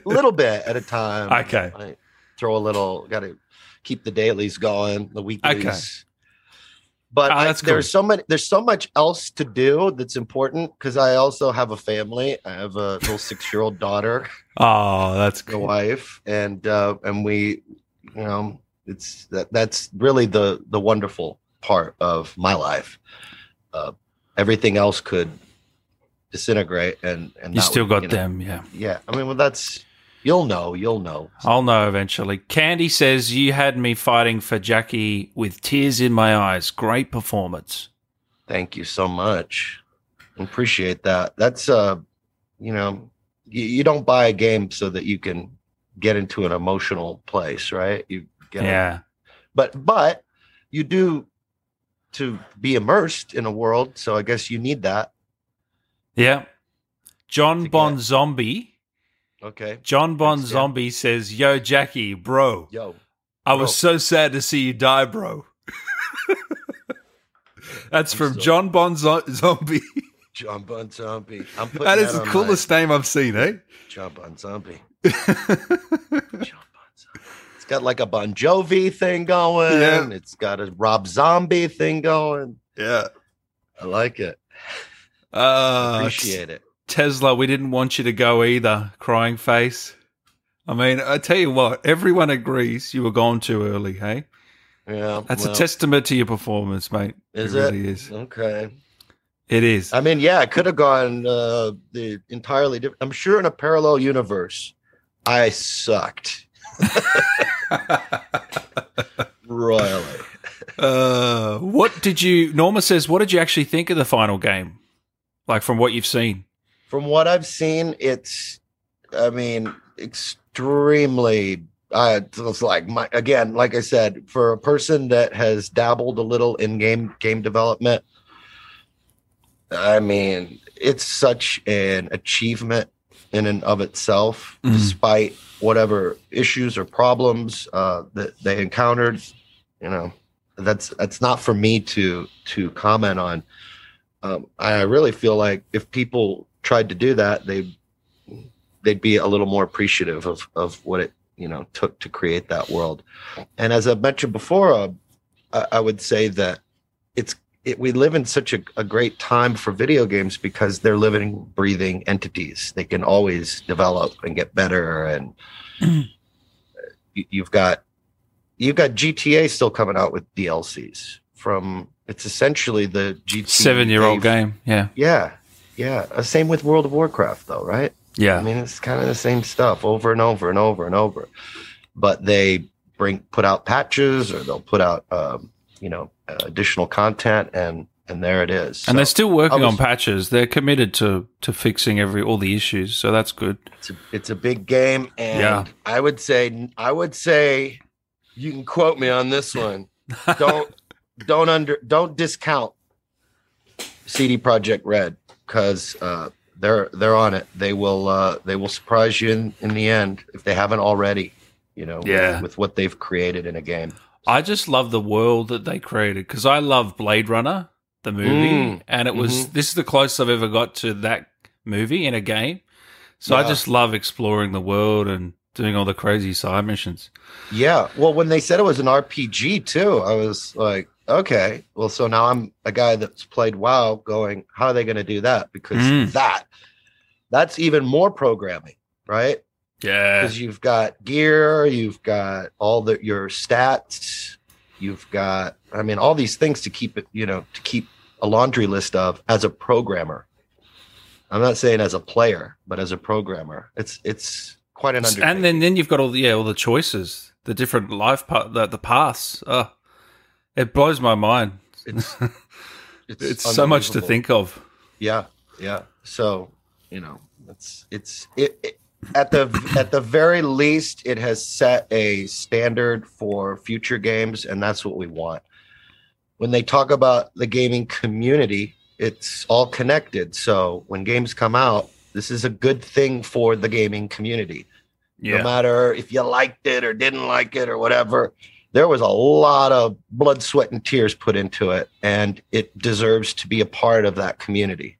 little bit at a time. Okay. Like, throw a little, got to keep the dailies going, the weeklies. Okay. But oh, I, there's cool. so many, there's so much else to do that's important because I also have a family. I have a little six-year-old daughter. Oh, that's good. Cool. Wife, and uh, and we, you know, it's that that's really the the wonderful part of my life. Uh, everything else could disintegrate, and and you still got you know, them, yeah, yeah. I mean, well, that's. You'll know. You'll know. I'll know eventually. Candy says, you had me fighting for Jackie with tears in my eyes. Great performance. Thank you so much. Appreciate that. That's, uh, you know, you, you don't buy a game so that you can get into an emotional place, right? You get yeah. It. But, but you do to be immersed in a world, so I guess you need that. Yeah. John Bon get. Zombie. Okay. John Bon Thanks, Zombie yeah. says, yo, Jackie, bro. Yo. I bro. was so sad to see you die, bro. That's I'm from sorry. John Bon Zo- Zombie. John Bon Zombie. I'm putting that, that is the coolest my... name I've seen, eh? John Bon Zombie. John Bon Zombie. It's got like a Bon Jovi thing going. Yeah. It's got a Rob Zombie thing going. Yeah. I like it. Uh, Appreciate it. Tesla, we didn't want you to go either. Crying face. I mean, I tell you what, everyone agrees you were gone too early, hey? Yeah. That's well, a testament to your performance, mate. Is it? It really is. Okay. It is. I mean, yeah, it could have gone uh, the entirely different. I'm sure in a parallel universe, I sucked. Royally. Uh, what did you, Norma says, what did you actually think of the final game? Like from what you've seen? From what I've seen, it's, I mean, extremely, uh, it's like, my, again, like I said, for a person that has dabbled a little in game game development, I mean, it's such an achievement in and of itself, mm. despite whatever issues or problems uh, that they encountered. You know, that's that's not for me to to comment on. Um, I really feel like if people tried to do that, they they'd be a little more appreciative of of what it you know took to create that world. And as I mentioned before, uh, I, I would say that it's. It, we live in such a, a great time for video games because they're living, breathing entities. They can always develop and get better. And you, you've got you've got G T A still coming out with D L Cs from. It's essentially the G T A seven-year-old game. Yeah, yeah, yeah. Uh, same with World of Warcraft, though, right? Yeah. I mean, it's kind of the same stuff over and over and over and over. But they bring put out patches, or they'll put out. Um, you know, uh, additional content, and, and there it is. So and they're still working was, on patches. They're committed to, to fixing every all the issues, so that's good. It's a, it's a big game, and yeah. I would say I would say you can quote me on this one. don't don't under don't discount C D Projekt Red because uh, they're they're on it. They will uh, they will surprise you in, in the end if they haven't already. You know, yeah. with, with what they've created in a game. I just love the world that they created because I love Blade Runner, the movie, mm, and it was mm-hmm. this is the closest I've ever got to that movie in a game. So yeah. I just love exploring the world and doing all the crazy side missions. Yeah. Well, when they said it was an R P G too, I was like, okay, well, so now I'm a guy that's played WoW going, how are they going to do that? Because mm. that that's even more programming, right? Yeah, because you've got gear, you've got all the your stats, you've got I mean all these things to keep it you know to keep a laundry list of as a programmer. I'm not saying as a player, but as a programmer, it's it's quite an undertaking. And then, then you've got all the yeah all the choices, the different life path, the, the paths. Oh, it blows my mind. It's it's, it's so much to think of. Yeah, yeah. So you know, it's it's it. it At the at the very least, it has set a standard for future games, and that's what we want. When they talk about the gaming community, it's all connected. So when games come out, this is a good thing for the gaming community. Yeah. No matter if you liked it or didn't like it or whatever, there was a lot of blood, sweat, and tears put into it, and it deserves to be a part of that community.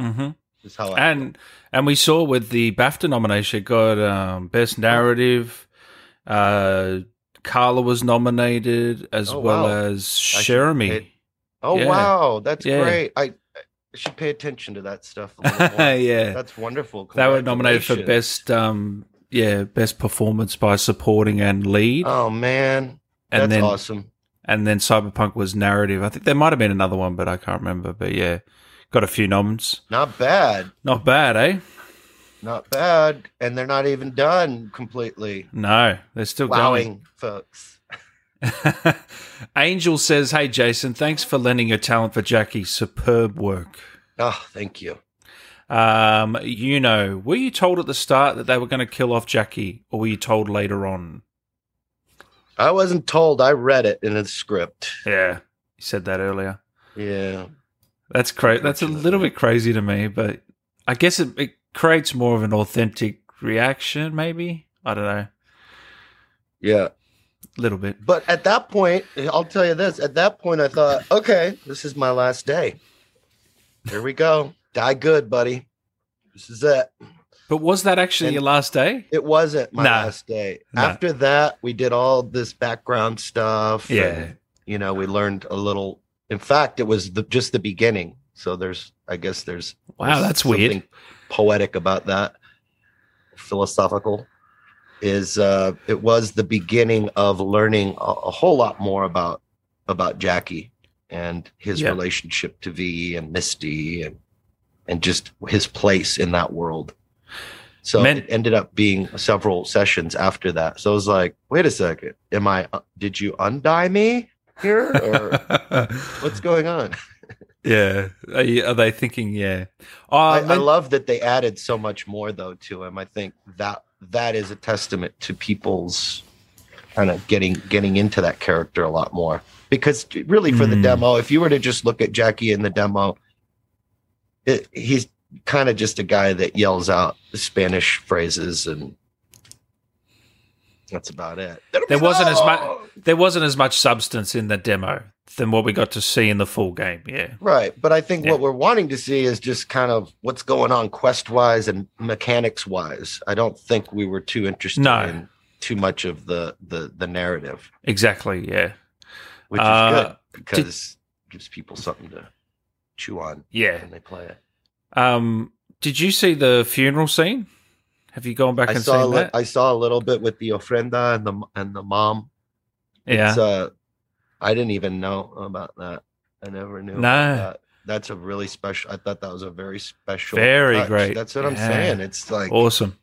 Mm-hmm. Is how I and feel. And we saw with the BAFTA nomination, it got um, Best Narrative. Uh, Carla was nominated as oh, well wow. as Jeremy. Pay- oh, yeah. wow. That's yeah. great. I, I should pay attention to that stuff a little more. Yeah. That's wonderful. They were nominated for Best um, yeah, best Performance by Supporting and Lead. Oh, man. That's and then, awesome. And then Cyberpunk was Narrative. I think there might have been another one, but I can't remember. But, yeah. Got a few noms. Not bad. Not bad, eh? Not bad. And they're not even done completely. No, they're still Wowing, going. folks. Angel says, hey, Jason, thanks for lending your talent for Jackie. Superb work. Oh, thank you. Um, you know, were you told at the start that they were going to kill off Jackie, or were you told later on? I wasn't told. I read it in the script. Yeah, you said that earlier. Yeah. That's crazy. That's a little bit crazy to me, but I guess it, it creates more of an authentic reaction, maybe? I don't know. Yeah. A little bit. But at that point, I'll tell you this. At that point, I thought, okay, this is my last day. Here we go. Die good, buddy. This is it. But was that actually and your last day? It wasn't my nah. last day. Nah. After that, we did all this background stuff. Yeah. And, you know, we learned a little. In fact, it was the, just the beginning. So there's, I guess there's. Wow, that's weird. Poetic about that. Philosophical. Is uh, it was the beginning of learning a, a whole lot more about about Jackie and his yeah. relationship to V and Misty and and just his place in that world. So Men- it ended up being several sessions after that. So I was like, wait a second, am I? Uh, did you undie me here, or what's going on? Yeah, are, you, are they thinking? Yeah, uh, I, I love that they added so much more though to him. I think that. That is a testament to people's kind of getting getting into that character a lot more. Because really for mm. the demo, if you were to just look at Jackie in the demo, it, he's kind of just a guy that yells out Spanish phrases and that's about it. There wasn't as much there wasn't as much substance in the demo than what we got to see in the full game, yeah. Right, but I think yeah. what we're wanting to see is just kind of what's going on quest-wise and mechanics-wise. I don't think we were too interested no. in too much of the, the, the narrative. Exactly, yeah. Which uh, is good, because did, it gives people something to chew on yeah. when they play it. Um, did you see the funeral scene? Have you gone back I and saw seen li- that? I saw a little bit with the ofrenda and the, and the mom. Yeah. It's, uh, I didn't even know about that. I never knew. No. About that. That's a really special. I thought that was a very special. Very touch. Great. That's what yeah. I'm saying. It's like awesome.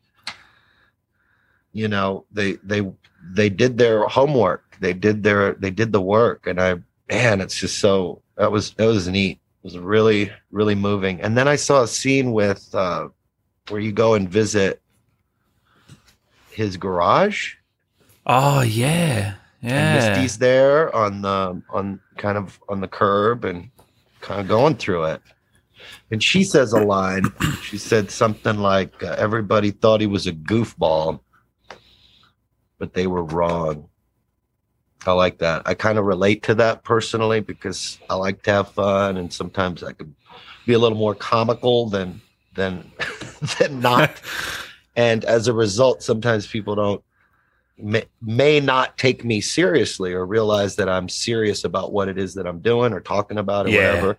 You know, they they they did their homework. They did their they did the work, and I man, it's just so that was that was neat. It was really really moving. And then I saw a scene with uh, where you go and visit his garage. Oh yeah. Yeah. And Misty's there on the on kind of on the curb and kind of going through it. And she says a line. She said something like, uh, everybody thought he was a goofball, but they were wrong. I like that. I kind of relate to that personally because I like to have fun. And sometimes I could be a little more comical than than than not. And as a result, sometimes people don't. May, may not take me seriously or realize that I'm serious about what it is that I'm doing or talking about or yeah. whatever.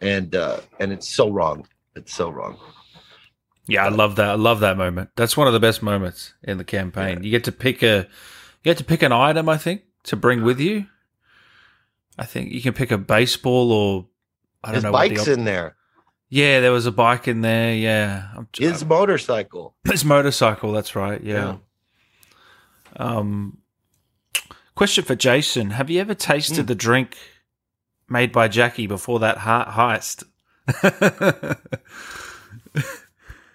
And uh, and it's so wrong. It's so wrong. Yeah, I love that. I love that moment. That's one of the best moments in the campaign. Yeah. You get to pick a you get to pick an item, I think, to bring with you. I think you can pick a baseball or I don't His know. Bike's what the op- in there. Yeah, there was a bike in there. Yeah. I'm, His I'm, motorcycle. His motorcycle, that's right. Yeah. yeah. Um, question for Jason. Have you ever tasted mm. the drink made by Jackie before that heist?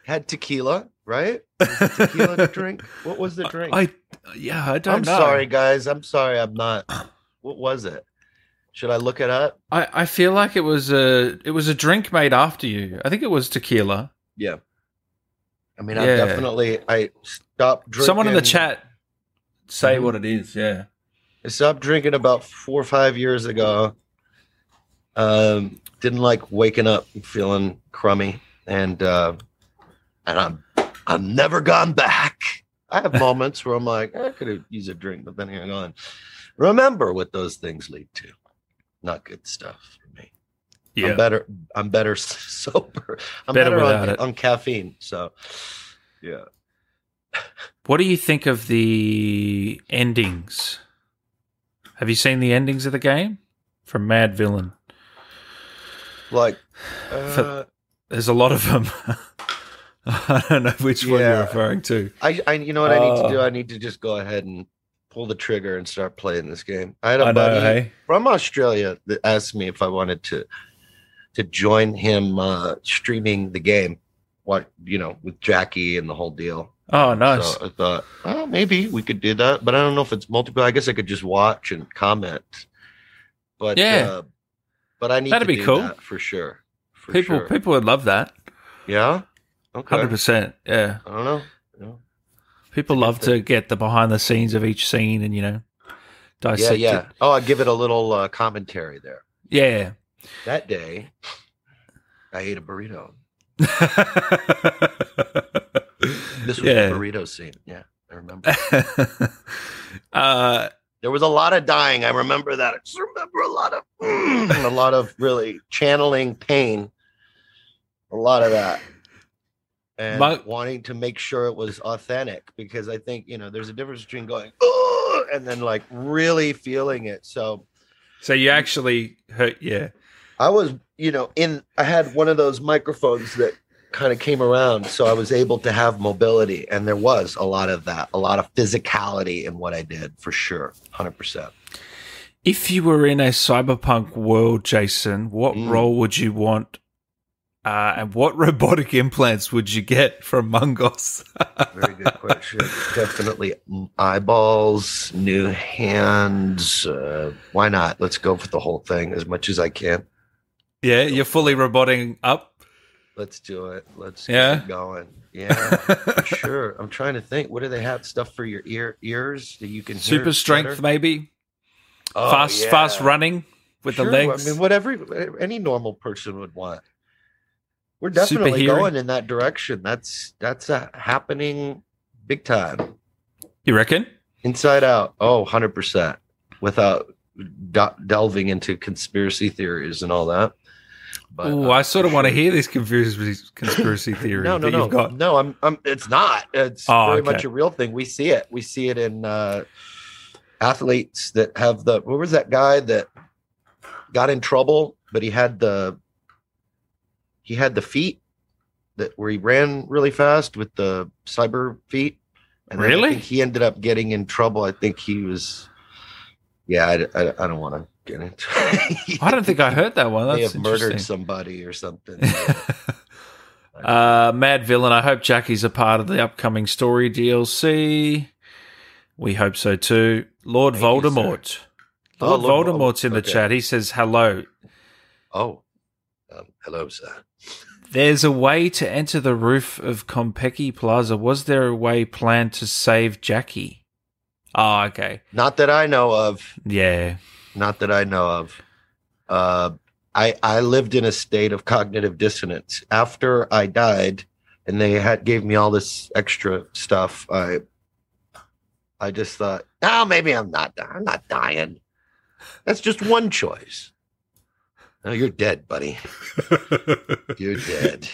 Had tequila, right? Tequila drink? What was the drink? I, I Yeah, I don't I'm know. I'm sorry, guys. I'm sorry I'm not. What was it? Should I look it up? I, I feel like it was a it was a drink made after you. I think it was tequila. Yeah. I mean, yeah. I definitely, I stopped drinking. Someone in the chat. Say what it is, yeah. I stopped drinking about four or five years ago. Um, didn't like waking up and feeling crummy, and uh, and I'm I've never gone back. I have moments where I'm like, I could use a drink, but then hang on. Remember what those things lead to. Not good stuff for me. Yeah, I'm better. I'm better sober. I'm better, better on, on caffeine. So, yeah. What do you think of the endings? Have you seen the endings of the game from Mad Villain? Like, uh, For, there's a lot of them. I don't know which yeah. one you're referring to. I, I you know what uh, I need to do? I need to just go ahead and pull the trigger and start playing this game. I had a I buddy know, hey? from Australia that asked me if I wanted to to join him uh, streaming the game. What you know with Jackie and the whole deal. Oh, nice. So I thought, oh, maybe we could do that, but I don't know if it's multiple. I guess I could just watch and comment. But yeah, uh, but I need That'd to be do cool. that for sure. For people, sure. people would love that. Yeah, okay, hundred percent. Yeah, I don't know. Yeah. People to love get the, to get the behind the scenes of each scene and you know dissect. Yeah, yeah. It. Oh, I give it a little uh, commentary there. Yeah. That day, I ate a burrito. This was yeah. the burrito scene. Yeah, I remember. uh, there was a lot of dying. I remember that. I just remember a lot of, mm, a lot of really channeling pain. A lot of that. And My- wanting to make sure it was authentic, because I think, you know, there's a difference between going, oh, and then like really feeling it. So, so you actually hurt. Yeah. I was, you know, in, I had one of those microphones that kind of came around. So I was able to have mobility, and there was a lot of that, a lot of physicality in what I did, for sure. one hundred percent. If you were in a cyberpunk world, Jason, what mm. role would you want? Uh, and what robotic implants would you get from Mungos? Very good question. Definitely eyeballs, new hands. Uh, why not? Let's go for the whole thing as much as I can. Yeah, you're fully roboting up. Let's do it. Let's yeah. keep going. Yeah, for sure. I'm trying to think. What do they have? Stuff for your ear ears that you can Super hear. Super strength, better? Maybe. Oh, fast, yeah. fast running with sure. the legs. I mean, whatever any normal person would want. We're definitely going in that direction. That's that's uh, happening big time. You reckon? Inside Out. Oh, one hundred percent. Without do- delving into conspiracy theories and all that. Oh, uh, I sort of sure. want to hear these conspiracy conspiracy theories. no, no, that no, you've got. no. I'm, I'm. It's not. It's oh, very okay. much a real thing. We see it. We see it in uh, athletes that have the. What was that guy that got in trouble, but he had the. He had the feet that where he ran really fast with the cyber feet. And really? I think he ended up getting in trouble. I think he was, yeah, I, I, I don't want to get into it. I don't think I heard that one. That's interesting. They have murdered somebody or something. uh, Mad Villain, I hope Jackie's a part of the upcoming story D L C. We hope so too. Lord Thank Voldemort. You, Lord, oh, Lord Voldemort's in okay. the chat. He says hello. Oh, um, hello, sir. There's a way to enter the roof of Compeki Plaza. Was there a way planned to save Jackie? Oh, okay. Not that I know of. Yeah. Not that I know of. Uh, I I lived in a state of cognitive dissonance. After I died and they had gave me all this extra stuff, I I just thought, oh, maybe I'm not I'm not dying. That's just one choice. No, you're dead, buddy. You're dead.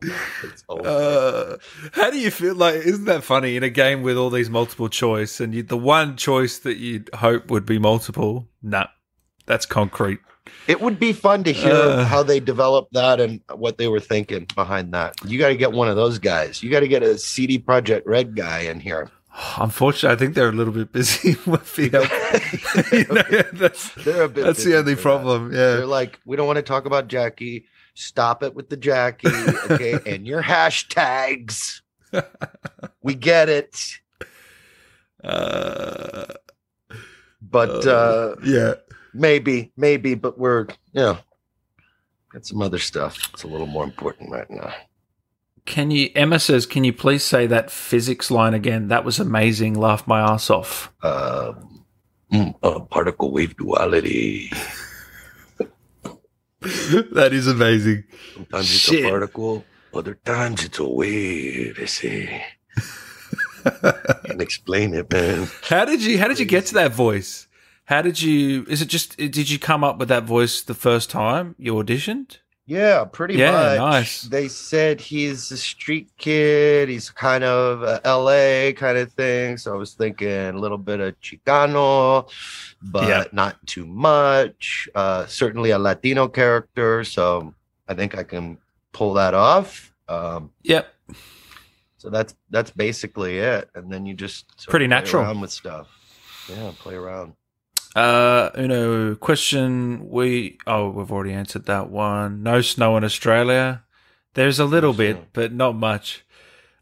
It's over. Uh, how do you feel like, isn't that funny, in a game with all these multiple choice and you, the one choice that you'd hope would be multiple, nah, that's concrete. It would be fun to hear uh, how they developed that and what they were thinking behind that. You got to get one of those guys. You got to get a C D Projekt Red guy in here. Unfortunately, I think they're a little bit busy with the you know, that's, they're a bit that's the only problem. That. Yeah. They're like, we don't want to talk about Jackie. Stop it with the Jackie. Okay. And your hashtags. We get it. Uh, but uh, uh, yeah. Maybe, maybe, but we're you know got some other stuff. It's a little more important right now. Can you, Emma says, can you please say that physics line again? That was amazing. Laughed my ass off. Uh, mm, uh, particle wave duality. That is amazing. Sometimes Shit. it's a particle. Other times it's a wave. I see. Can't explain it, man. How did you, how did you get to that voice? How did you, is it just, did you come up with that voice the first time you auditioned? Yeah, pretty yeah, much. Nice. They said he's a street kid. He's kind of a L A kind of thing. So I was thinking a little bit of Chicano, but yeah. not too much. Uh, certainly a Latino character. So I think I can pull that off. Um, yep. So that's that's basically it. And then you just sort pretty of play natural around with stuff. Yeah, play around. Uh, you know, question we oh we've already answered that one. No snow in Australia. There's a little no bit, snow. But not much.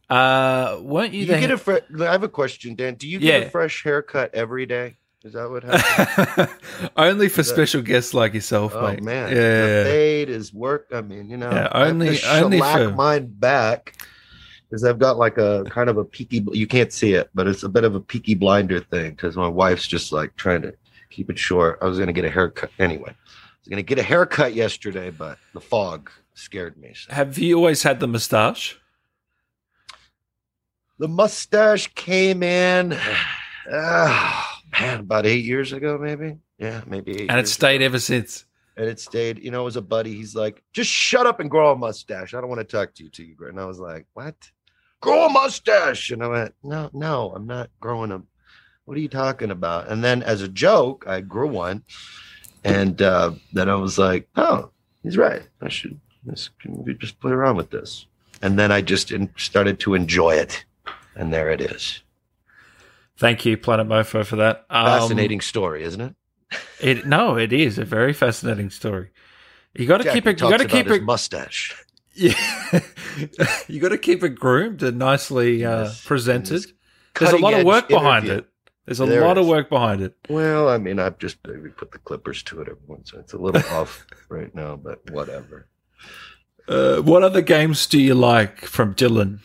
Uh, weren't you? you get ha- a fre- I have a question, Dan. Do you yeah. get a fresh haircut every day? Is that what happens? Only for that- special guests like yourself, oh, mate. Oh man, yeah. The fade is work. I mean, you know, yeah, only I have to only shellac for- mine back. Because I've got like a kind of a peaky. You can't see it, but it's a bit of a Peaky Blinder thing. Because my wife's just like trying to keep it short. I was going to get a haircut anyway. I was going to get a haircut yesterday, but the fog scared me. So. Have you always had the mustache? The mustache came in, uh, man, about eight years ago, maybe. Yeah, maybe eight. And years it stayed ago. Ever since. And it stayed. You know, as a buddy, he's like, "Just shut up and grow a mustache. I don't want to talk to you, to you." And I was like, "What? Grow a mustache?" And I went, "No, no, I'm not growing a. What are you talking about?" And then, as a joke, I grew one, and uh, then I was like, "Oh, he's right. I should just, just play around with this." And then I just in, started to enjoy it. And there it is. Thank you, Planet Mofo, for that. Um, fascinating story, isn't it? It no, it is a very fascinating story. You got to keep it. You got to keep it. Mustache. Yeah, you got to keep it groomed and nicely uh, yes, presented. There's a lot of work behind it. There's a there lot is. of work behind it. Well, I mean, I've just maybe put the clippers to it every once. So it's a little off right now, but whatever. Uh, what other games do you like from Dylan?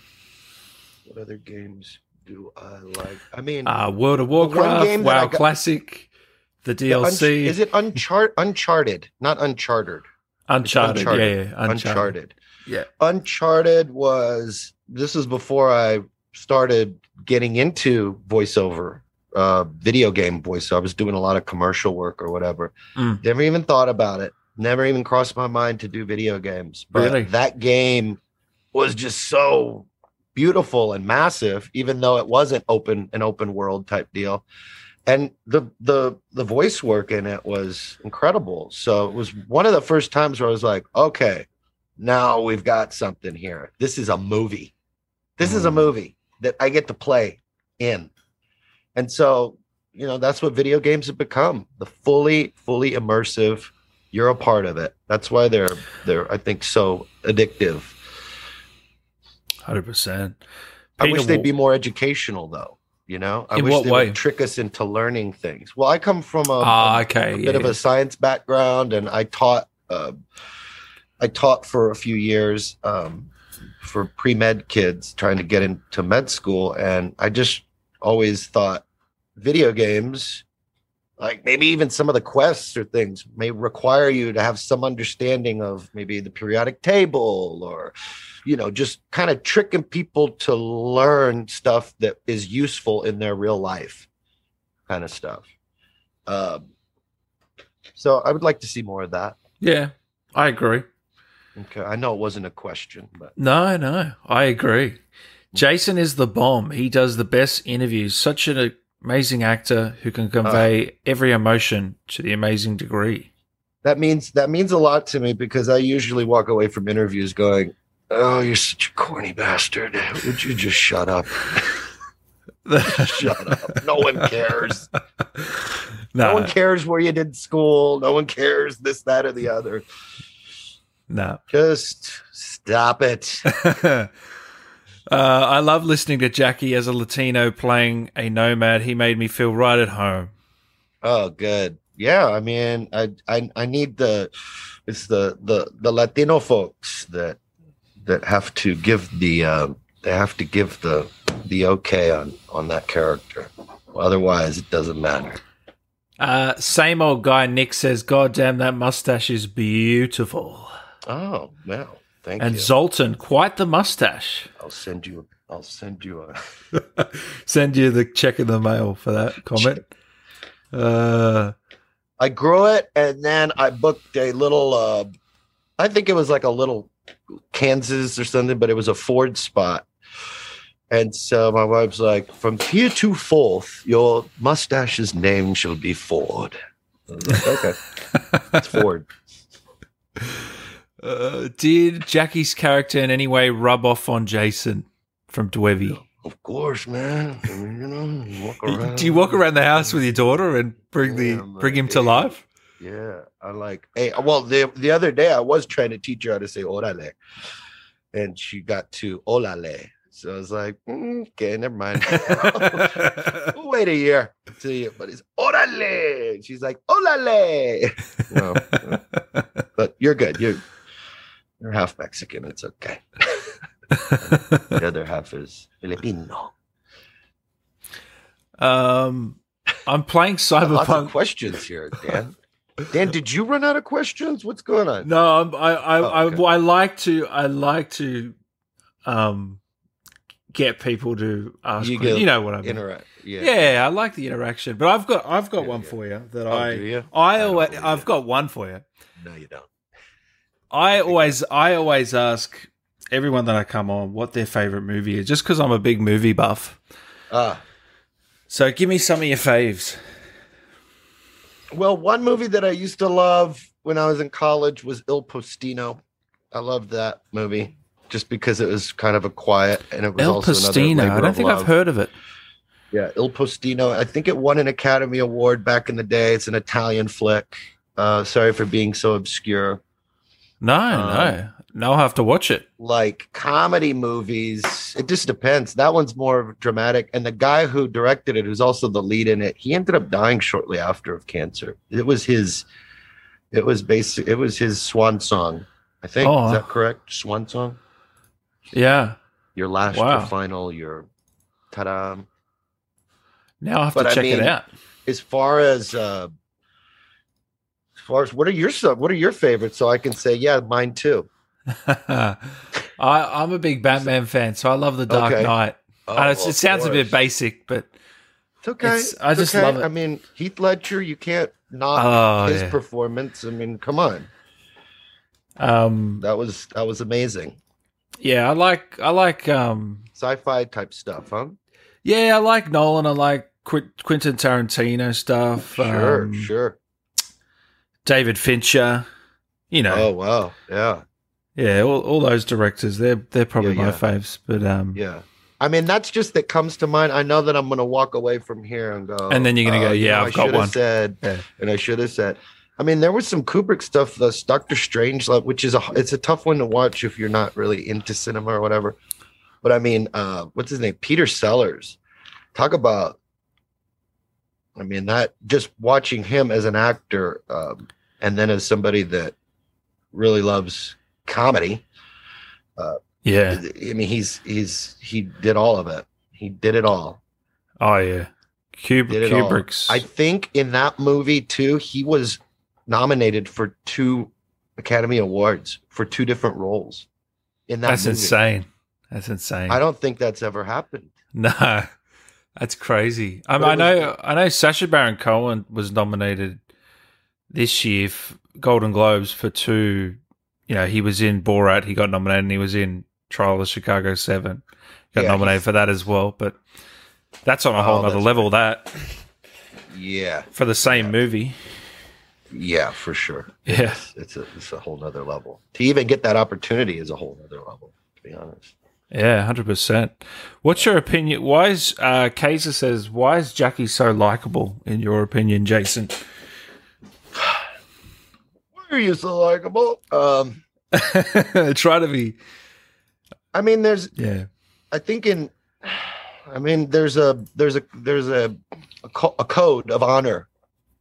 What other games do I like? I mean, uh, World of Warcraft, WoW Classic, the D L C. The un- is it Unchar- Uncharted? Not Unchartered. Uncharted, Uncharted. Yeah, yeah. Uncharted. Uncharted. Yeah. Uncharted was, this is before I started getting into voiceover, uh, video game voice. So I was doing a lot of commercial work or whatever. Mm. Never even thought about it. Never even crossed my mind to do video games. But really? That game was just so beautiful and massive, even though it wasn't open an open world type deal, and the the the voice work in it was incredible. So it was one of the first times where I was like, okay, now we've got something here. This is a movie. This mm. is a movie that I get to play in. And so, you know, that's what video games have become, the fully fully immersive. You're a part of it. That's why they're they're I think so addictive. one hundred percent. I wish they'd be more educational, though. You know, I wish they would trick us into learning things. Well, I come from a, ah, okay, a, a yeah. bit of a science background, and I taught. Uh, I taught for a few years um, for pre-med kids trying to get into med school, and I just always thought video games, like maybe even some of the quests or things, may require you to have some understanding of maybe the periodic table or, you know, just kind of tricking people to learn stuff that is useful in their real life kind of stuff. Um, so I would like to see more of that. Yeah, I agree. Okay. I know it wasn't a question, but. No, no, I agree. Jason is the bomb. He does the best interviews. Such an amazing actor who can convey uh, every emotion to the amazing degree. That means, that means a lot to me, because I usually walk away from interviews going, "Oh, you're such a corny bastard. Would you just shut up?" Shut up. No one cares. Nah. No one cares where you did school. No one cares this, that, or the other. No. Nah. Just stop it. uh, I love listening to Jackie as a Latino playing a nomad. He made me feel right at home. Oh, good. Yeah, I mean, I I, I need the it's the, the, the Latino folks that that have to give the uh, they have to give the the okay on, on that character. Well, otherwise, it doesn't matter. Uh, same old guy. Nick says, "God damn, that mustache is beautiful." Oh wow, thank and you. And Zoltan, quite the mustache. I'll send you. I'll send you a send you the check in the mail for that comment. Uh, I grew it, and then I booked a little. Uh, I think it was like a little. Kansas or something, but it was a Ford spot. And so my wife's like, "From here to forth, your mustache's name shall be Ford." I was like, "Okay." It's Ford. Uh, did Jackie's character in any way rub off on Jason from Dwevi? Of course, man. I mean, you know, you walk around. Do you walk around the house with your daughter and bring yeah, the man, bring him to yeah. life? Yeah, I like. Hey, well, the the other day I was trying to teach her how to say "orale," and she got to "olale." So I was like, mm, "Okay, never mind. We'll wait a year till you." But it's "orale." She's like "olale." No, no. But you're good. You you're half Mexican. It's okay. The other half is Filipino. Um. I'm playing Cyberpunk. Lots of questions here, Dan. Dan, did you run out of questions? What's going on? No, I'm, I, I, oh, okay. I, I like to, I like to, um, get people to ask you, get, you know what I mean. Interact, yeah. yeah, I like the interaction. But I've got I've got yeah, one yeah. for you that oh, I you? I always no, I've got one for you. No, you don't. I always I always ask everyone that I come on what their favorite movie is, just because I'm a big movie buff. Ah. So give me some of your faves. Well, one movie that I used to love when I was in college was Il Postino. I loved that movie just because it was kind of a quiet and it was Il also Postino. Another labor I don't of think love. I've heard of it. Yeah, Il Postino. I think it won an Academy Award back in the day. It's an Italian flick. Uh, sorry for being so obscure. No, um, no. Now I'll have to watch it. Like comedy movies, it just depends. That one's more dramatic. And the guy who directed it, who's also the lead in it, he ended up dying shortly after of cancer. It was his, it was basic, it was his swan song, I think. Oh. Is that correct? Swan song? Yeah. Your last, wow. your final, your ta-da. Now I'll have but to I check mean, it out. As far as... Uh, What are your what are your favorites? So I can say, yeah, mine too. I, I'm a big Batman fan, so I love The Dark okay. Knight. Oh, and it's, it sounds course. a bit basic, but it's okay. It's, I it's just okay. love it. I mean, Heath Ledger, you can't knock oh, his yeah. performance. I mean, come on. Um, that was that was amazing. Yeah, I like I like um, sci-fi type stuff, huh? Yeah, I like Nolan. I like Qu- Quentin Tarantino stuff. Sure, um, sure. David Fincher, you know. Oh wow, yeah, yeah. All, all those directors, they're they're probably yeah, yeah. my faves. But um, yeah, I mean that's just that comes to mind. I know that I'm going to walk away from here and go, and then you're going to uh, go, yeah, you know, I've I got one. Said, yeah. And I should have said. I mean, there was some Kubrick stuff, this Doctor Strangelove, which is a it's a tough one to watch if you're not really into cinema or whatever. But I mean, uh, what's his name? Peter Sellers. Talk about. I mean, that just watching him as an actor um, and then as somebody that really loves comedy. Uh, yeah. I mean, he's, he's, he did all of it. He did it all. Oh, yeah. Kub- Kubrick's. All. I think in that movie, too, he was nominated for two Academy Awards for two different roles. In that That's movie. insane. That's insane. I don't think that's ever happened. No. That's crazy. I, mean, I know. I know. Sacha Baron Cohen was nominated this year for Golden Globes for two. You know, he was in Borat. He got nominated. And he was in Trial of Chicago Seven. Got yeah, nominated for that as well. But that's on a whole oh, other level. Crazy. That. Yeah. For the same yeah. movie. Yeah, for sure. Yeah, it's, it's a it's a whole other level. To even get that opportunity is a whole other level. To be honest. Yeah, one hundred percent. What's your opinion? Why is, uh, Kaiser says, why is Jackie so likable, in your opinion, Jason? Why are you so likable? Um, Try to be. I mean, there's, yeah, I think in, I mean, there's a, there's a, there's a, a, co- a code of honor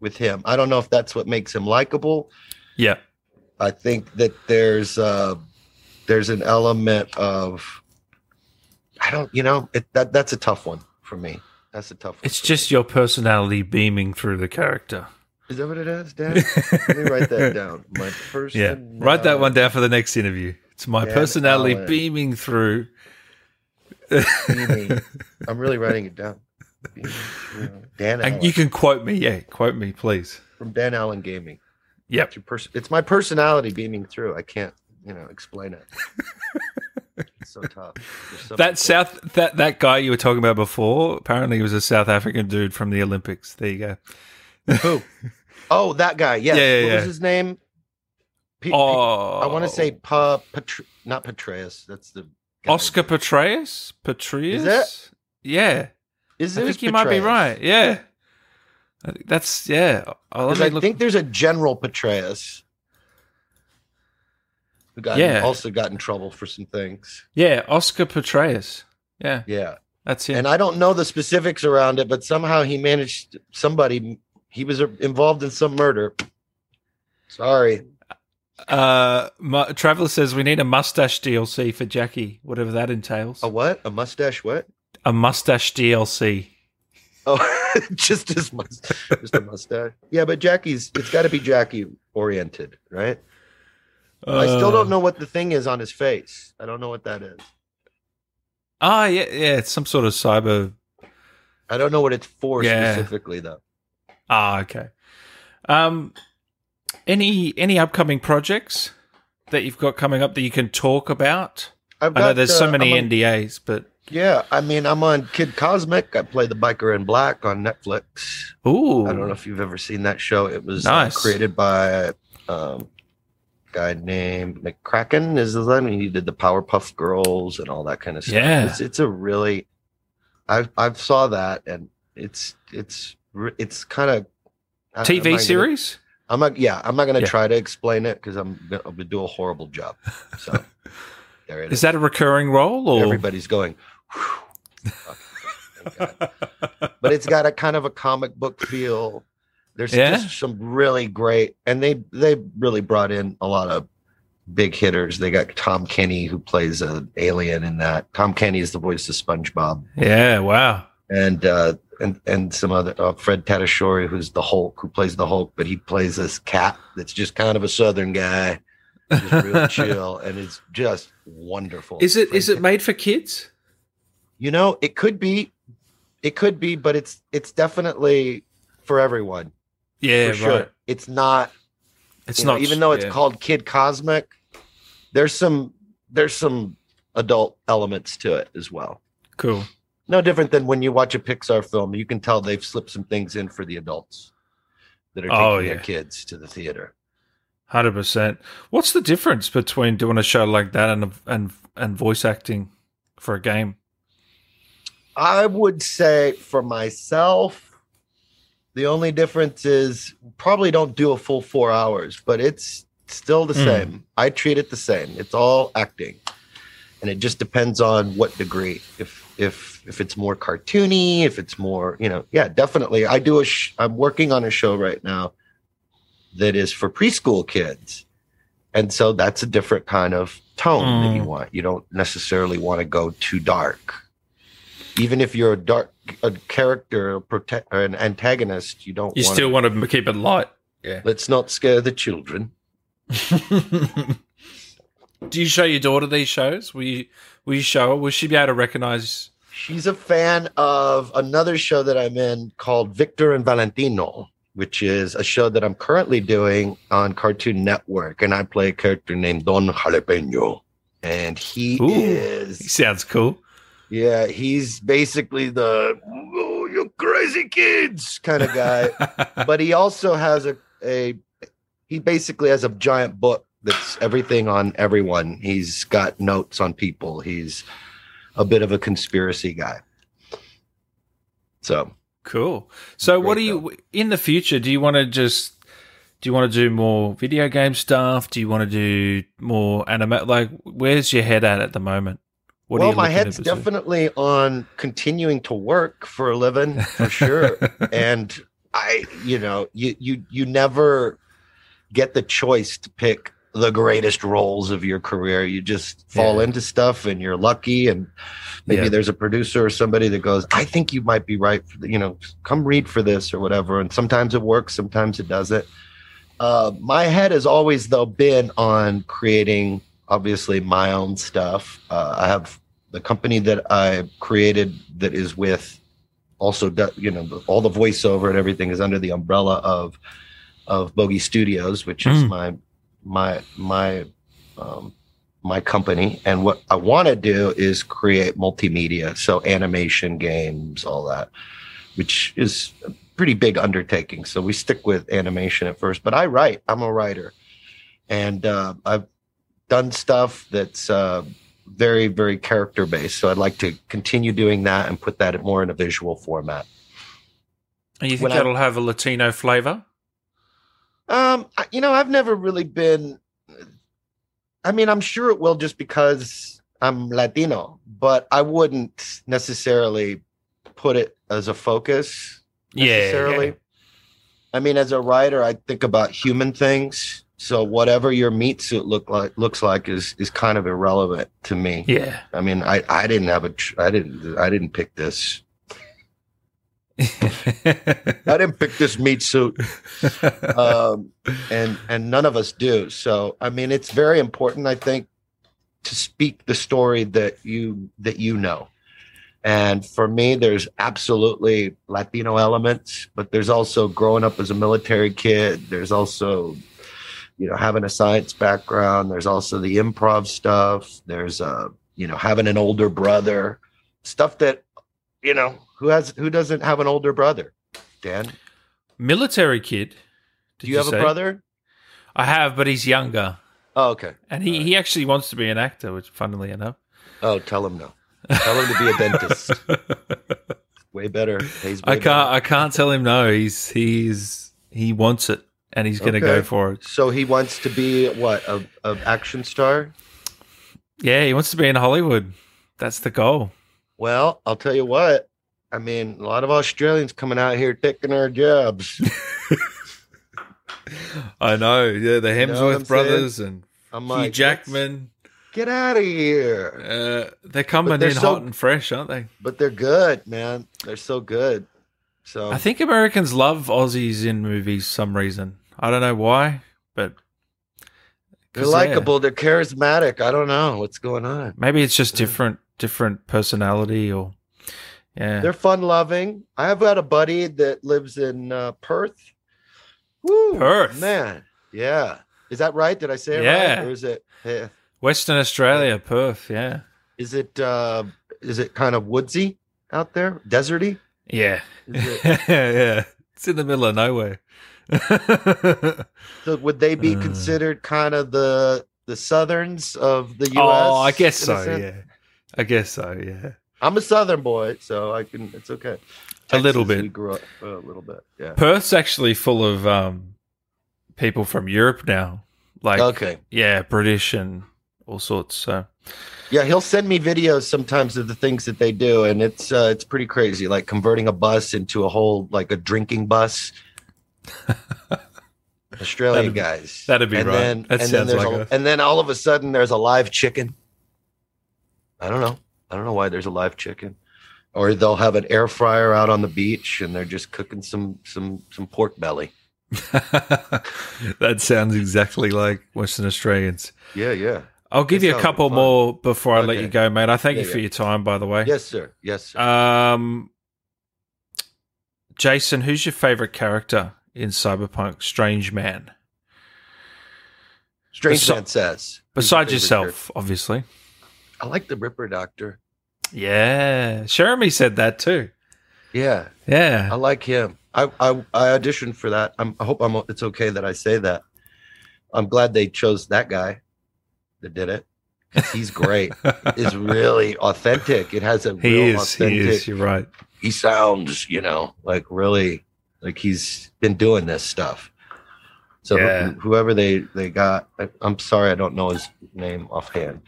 with him. I don't know if that's what makes him likable. Yeah. I think that there's, uh, there's an element of, I don't, you know, it, that that's a tough one for me. That's a tough one. It's just me. Your personality beaming through the character. Is that what it is, Dad? Let me write that down. My person. Yeah, write that one down for the next interview. It's my Dan personality Allen. beaming through. Beaming. I'm really writing it down. Dan Allen. And you can quote me. Yeah, quote me, please. From Dan Allen Gaming. Yep. It's, your pers- it's my personality beaming through. I can't. You know, explain it. It's so tough. So that South things. that that guy you were talking about before, apparently he was a South African dude from the Olympics. There you go. Who? Oh, that guy. Yes. Yeah. yeah what yeah. was his name? P- oh, P- I want to say pa- Patre- not Petraeus. That's the guy. Oscar Petraeus. Petraeus. Is that? Yeah. Is it? I think you might be right. Yeah. I think that's yeah. I look- think there's a General Petraeus. Who got yeah. in, also got in trouble for some things. Yeah, Oscar Petraeus. Yeah. Yeah. That's it. And I don't know the specifics around it, but somehow he managed somebody. He was involved in some murder. Sorry. Uh, Ma- Traveler says we need a mustache D L C for Jackie, whatever that entails. A what? A mustache what? A mustache D L C. Oh, just his mustache. Just a mustache. Yeah, but Jackie's, it's got to be Jackie oriented, right? I still don't know what the thing is on his face. I don't know what that is. Ah, yeah, yeah, it's some sort of cyber. I don't know what it's for yeah. specifically, though. Ah, okay. Um, any any upcoming projects that you've got coming up that you can talk about? I've got, I know there's uh, so many on, N D As, but yeah, I mean, I'm on Kid Cosmic. I play the biker in black on Netflix. Ooh, I don't know if you've ever seen that show. It was nice. uh, created by um, a guy named McCracken. Is his name? He did the Powerpuff Girls and all that kind of stuff. Yeah, it's, it's a really. I've I've saw that, and it's it's it's kind of T V series. I'm not, yeah, I'm not going to yeah. try to explain it because I'm going to do a horrible job. So, there it is. Is that a recurring role? Or? Everybody's going, thank God. But it's got a kind of a comic book feel. There's yeah. just some really great, and they they really brought in a lot of big hitters. They got Tom Kenny, who plays an alien in that. Tom Kenny is the voice of SpongeBob. Yeah, wow. And uh, and and some other uh, Fred Tatasciore, who's the Hulk, who plays the Hulk, but he plays this cat that's just kind of a Southern guy, just real chill, and it's just wonderful. Is it Fred is it made for kids? You know, it could be, it could be, but it's it's definitely for everyone. Yeah, for sure. Right. It's not. It's not know, even though it's yeah. called Kid Cosmic. There's some there's some adult elements to it as well. Cool. No different than when you watch a Pixar film. You can tell they've slipped some things in for the adults that are taking oh, yeah. their kids to the theater. one hundred percent. What's the difference between doing a show like that and and and voice acting for a game? I would say for myself, the only difference is probably don't do a full four hours, but it's still the mm. same. I treat it the same. It's all acting. And it just depends on what degree. If if if it's more cartoony, if it's more, you know, yeah, definitely. I do a. Sh- I'm working on a show right now that is for preschool kids, and so that's a different kind of tone mm. that you want. You don't necessarily want to go too dark, even if you're a dark a character, a prote- or an antagonist. You don't. You wanna, still want to keep it light. Yeah. Let's not scare the children. Do you show your daughter these shows? Will you, will you show her? Will she be able to recognize? She's a fan of another show that I'm in called Victor and Valentino, which is a show that I'm currently doing on Cartoon Network. And I play a character named Don Jalapeno. And he Ooh, is... He sounds cool. Yeah, he's basically the, oh, you crazy kids kind of guy. But he also has a, a... He basically has a giant book. That's everything on everyone. He's got notes on people. He's a bit of a conspiracy guy. So cool. So what do you in the future? Do you want to just do you want to do more video game stuff? Do you want to do more anime? Like, where's your head at at the moment? What well, are you my head's definitely on continuing to work for a living for sure. And I, you know, you you you never get the choice to pick the greatest roles of your career. You just fall yeah. into stuff and you're lucky. And maybe yeah. there's a producer or somebody that goes, I think you might be right. For the, you know, come read for this or whatever. And sometimes it works. Sometimes it doesn't. Uh, my head has always though been on creating, obviously my own stuff. Uh, I have the company that I created that is with also, you know, all the voiceover and everything is under the umbrella of, of Bogey Studios, which is mm. my, my my um my company. And what I want to do is create multimedia, so animation, games, all that, which is a pretty big undertaking. So we stick with animation at first, but I write. I'm a writer, and uh I've done stuff that's uh very very character based, so I'd like to continue doing that and put that more in a visual format. And you think when that'll I, have a Latino flavor? Um, you know, I've never really been, I mean, I'm sure it will just because I'm Latino, but I wouldn't necessarily put it as a focus necessarily. Yeah, yeah. I mean, as a writer, I think about human things. So whatever your meat suit look like, looks like is, is kind of irrelevant to me. Yeah. I mean, I, I didn't have a, tr- I didn't, I didn't pick this. I didn't pick this meat suit, um, and and none of us do. So, I mean, it's very important, I think, to speak the story that you that you know, And for me, there's absolutely Latino elements, but there's also growing up as a military kid. There's also, you know, having a science background. There's also the improv stuff. There's, uh, you know, having an older brother, stuff that, you know, who has, who doesn't have an older brother, Dan? Military kid. Do you, you have say? a brother? I have, but he's younger. Oh, okay. And he, right. he actually wants to be an actor, which funnily enough. Oh, tell him no. Tell him to be a dentist. Way better. He's way I can't. Better. I can't tell him no. He's he's he wants it, and he's going to okay. go for it. So he wants to be what a, a action star. Yeah, he wants to be in Hollywood. That's the goal. Well, I'll tell you what. I mean, a lot of Australians coming out here taking our jobs. I know. Yeah, the Hemsworth you know brothers saying? and like, Hugh Jackman. Get out of here. Uh, they're coming they're in so, hot and fresh, aren't they? But they're good, man. They're so good. So I think Americans love Aussies in movies for some reason. I don't know why, but... They're likable. Yeah. They're charismatic. I don't know what's going on. Maybe it's just yeah. different different personality or... yeah. They're fun-loving. I've got a buddy that lives in uh, Perth. Woo, Perth? Man, yeah. Is that right? Did I say it yeah. right? Or is it... Yeah. Western Australia, Perth, yeah. Is it uh, is it kind of woodsy out there, deserty? Yeah, is it- yeah, yeah. It's in the middle of nowhere. So, would they be considered kind of the the southerns of the U S? Oh, I guess so. Yeah, I guess so. Yeah, I'm a southern boy, so I can. It's okay. Texas, a little bit. We grew up a little bit. Yeah. Perth's actually full of um, people from Europe now. Like, okay, yeah, British and. All sorts. So. Yeah, he'll send me videos sometimes of the things that they do, and it's uh, it's pretty crazy. Like converting a bus into a whole like a drinking bus. Australian that'd, guys, that'd be and right. Then, that and, then like a, a... and then all of a sudden, there's a live chicken. I don't know. I don't know why there's a live chicken, or they'll have an air fryer out on the beach, and they're just cooking some some some pork belly. That sounds exactly like Western Australians. Yeah, yeah. I'll give you a couple more before I okay. let you go, mate. I thank yeah, you for yeah. your time, by the way. Yes, sir. Yes, sir. Um, Jason, who's your favorite character in Cyberpunk? Strange Man. Strange Besi- Man says. Besides yourself, character. Obviously. I like the Ripper Doctor. Yeah. Jeremy said that too. Yeah. Yeah. I like him. I I, I auditioned for that. I'm, I hope I'm. It's okay that I say that. I'm glad they chose that guy. That did it. He's great. It's really authentic. It has a he real is, authentic. He is. You're right. He sounds, you know, like really, like he's been doing this stuff. So yeah. wh- whoever they they got, I, I'm sorry, I don't know his name offhand.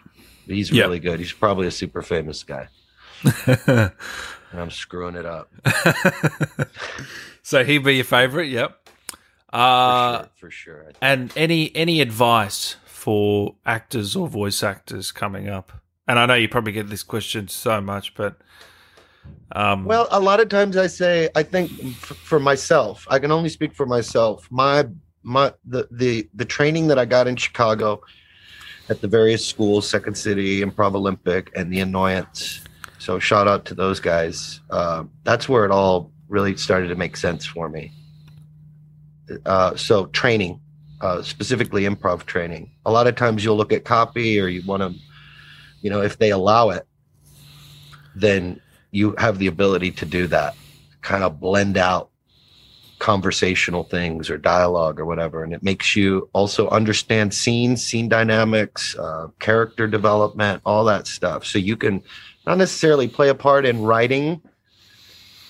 But he's really yep. good. He's probably a super famous guy. And I'm screwing it up. So he'd be your favorite. Yep. Uh, for sure. For sure. And any any advice for actors or voice actors coming up? And I know you probably get this question so much, but um well, a lot of times I say, I think f- for myself, I can only speak for myself. My my the the the training that I got in Chicago at the various schools, Second City, Improv Olympic, and The Annoyance. So shout out to those guys. Uh, that's where it all really started to make sense for me. Uh, so training. Uh, specifically improv training. A lot of times you'll look at copy or you want to, you know, if they allow it, then you have the ability to do that, kind of blend out conversational things or dialogue or whatever. And it makes you also understand scenes, scene dynamics, uh, character development, all that stuff. So you can not necessarily play a part in writing,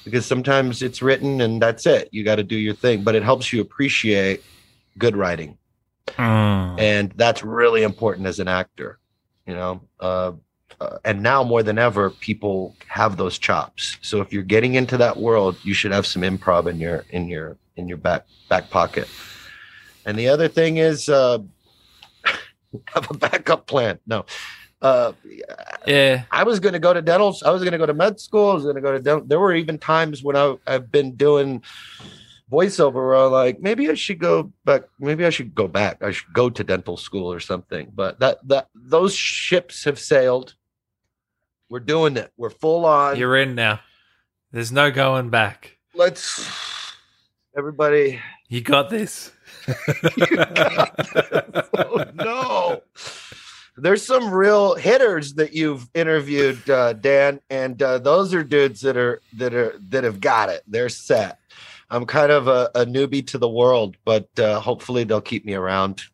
because sometimes it's written and that's it. You got to do your thing, but it helps you appreciate good writing. Mm. And that's really important as an actor, you know, uh, uh, and now more than ever, people have those chops. So if you're getting into that world, you should have some improv in your, in your, in your back, back pocket. And the other thing is, uh, have a backup plan. No. Uh, yeah. I was going to go to dental. I was going to go to med school. I was going to go to dental. There were even times when I, I've been doing voiceover where I'm like, maybe I should go back. Maybe I should go back. I should go to dental school or something. But that that those ships have sailed. We're doing it. We're full on. You're in now. There's no going back. Let's, everybody. You got this. You got this. Oh, no. There's some real hitters that you've interviewed, uh, Dan, and uh, those are dudes that are that are that have got it. They're set. I'm kind of a, a newbie to the world, but uh, hopefully they'll keep me around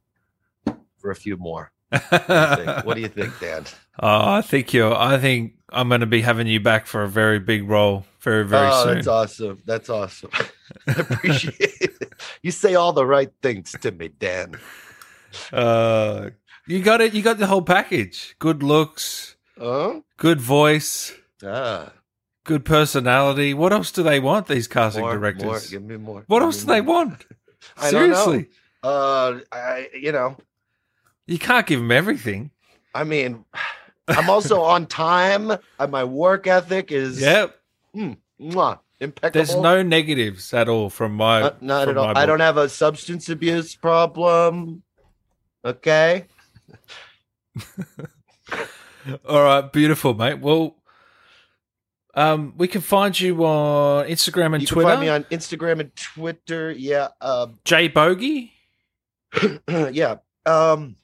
for a few more. What do you think, what do you think, Dan? Uh, I think you're. I think I'm going to be having you back for a very big role very, very oh, soon. That's awesome. That's awesome. I appreciate it. You say all the right things to me, Dan. Uh. You got it. You got the whole package. Good looks, uh, good voice, uh, good personality. What else do they want? These casting more, directors. More, give me more. What give else do more. they want? I Seriously, don't know. Uh, I you know, you can't give them everything. I mean, I'm also on time. My work ethic is yep, mm, mwah, impeccable. There's no negatives at all from my. Uh, not from at all. I don't have a substance abuse problem. Okay. All right, beautiful, mate. Well, um, we can find you on Instagram and you Twitter. You can find me on Instagram and Twitter. Yeah, um, J Bogey. Yeah. Um,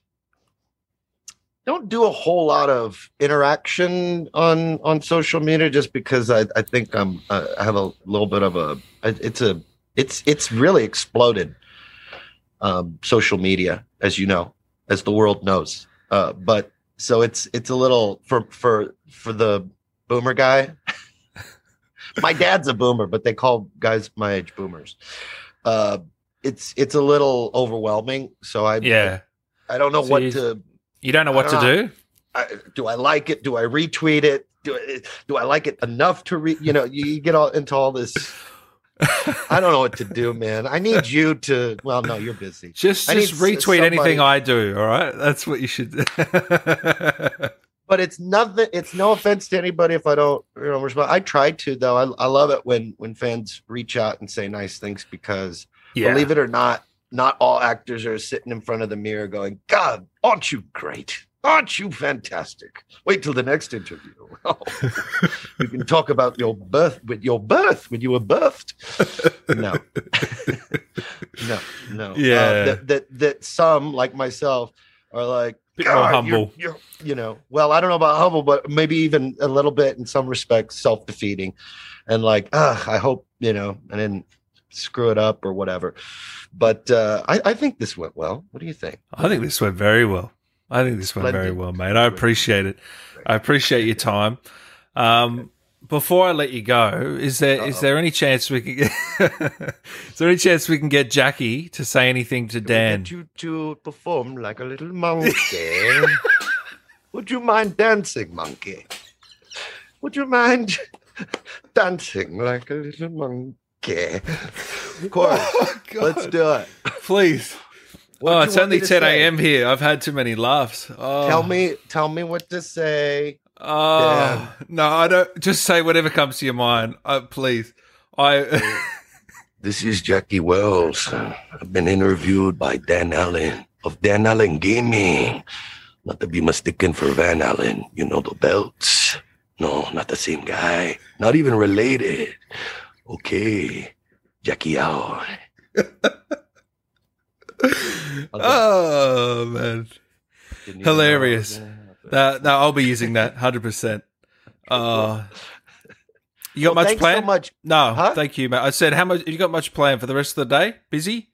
don't do a whole lot of interaction on on social media, just because I, I think I'm uh, I have a little bit of a it's a it's it's really exploded. Um, social media, as you know. As the world knows, uh, but so it's it's a little for for for the boomer guy. My dad's a boomer, but they call guys my age boomers. Uh, it's it's a little overwhelming. So I yeah, I, I don't know so what you, to. You don't know what don't to know. do. I, do I like it? Do I retweet it? Do I, do I like it enough to re? You know, you get all into all this. I don't know what to do, man. I need you to. Well, no, you're busy. Just, just retweet somebody. Anything I do. All right, that's what you should. Do. But it's nothing. It's no offense to anybody if I don't, you know, respond. I try to though. I, I love it when when fans reach out and say nice things because, yeah. Believe it or not, not all actors are sitting in front of the mirror going, "God, aren't you great? Aren't you fantastic? Wait till the next interview. Oh, we can talk about your birth with your birth when you were birthed." No, no, no. Yeah, uh, that, that that some like myself are like God, humble. You're, you're, you know, well, I don't know about humble, but maybe even a little bit in some respects self-defeating, and like, ah, I hope you know I didn't screw it up or whatever. But uh, I, I think this went well. What do you think? I think this went very well. I think this went very well, mate. I appreciate it. I appreciate your time. Um, before I let you go, is there is there any chance we can get, is there any chance we can get Jackie to say anything to Dan? Would you to perform like a little monkey? Would you mind dancing, monkey? Would you mind dancing like a little monkey? Of course. Oh, let's do it, please. Well, oh, it's only ten a.m. here. I've had too many laughs. Oh. Tell me, tell me what to say. Oh Dan. No, I don't. Just say whatever comes to your mind, uh, please. I. This is Jackie Welles. I've been interviewed by Dan Allen of Dan Allen Gaming. Not to be mistaken for Van Allen. You know the belts. No, not the same guy. Not even related. Okay, Jackie out. Oh man, hilarious! That no, I'll be using that one hundred percent. Uh, you got well, much planned? So much. No, huh? Thank you, mate. I said, how much? You got much planned for the rest of the day? Busy?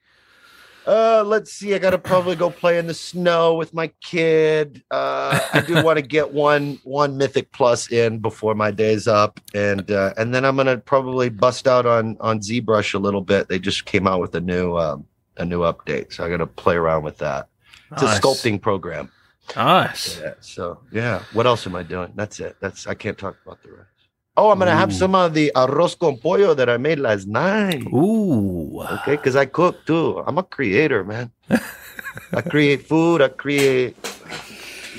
Uh, let's see. I gotta probably go play in the snow with my kid. Uh, I do want to get one one Mythic Plus in before my day's up, and uh, and then I'm gonna probably bust out on on ZBrush a little bit. They just came out with a new. Um, a new update, so I gotta play around with that. It's nice. A sculpting program. Nice. Yeah, so yeah, what else am I doing? That's it. That's I can't talk about the rest. Oh, I'm gonna Ooh. have some of the arroz con pollo that I made last night. Ooh. Okay, because I cook too. I'm a creator, man. I create food, I create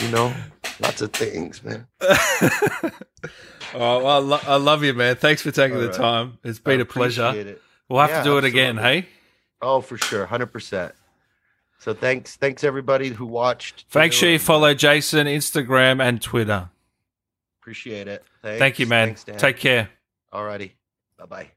you know, lots of things, man. Oh, well, I, lo- I love you, man. Thanks for taking All the right. time. It's been I a pleasure. It. We'll have yeah, to do it absolutely. again, hey? Oh, for sure, one hundred percent. So thanks, thanks everybody who watched. Make sure you follow Jason, Instagram, and Twitter. Appreciate it. Thanks. Thank you, man. Thanks, Dan. Take care. All righty. Bye-bye.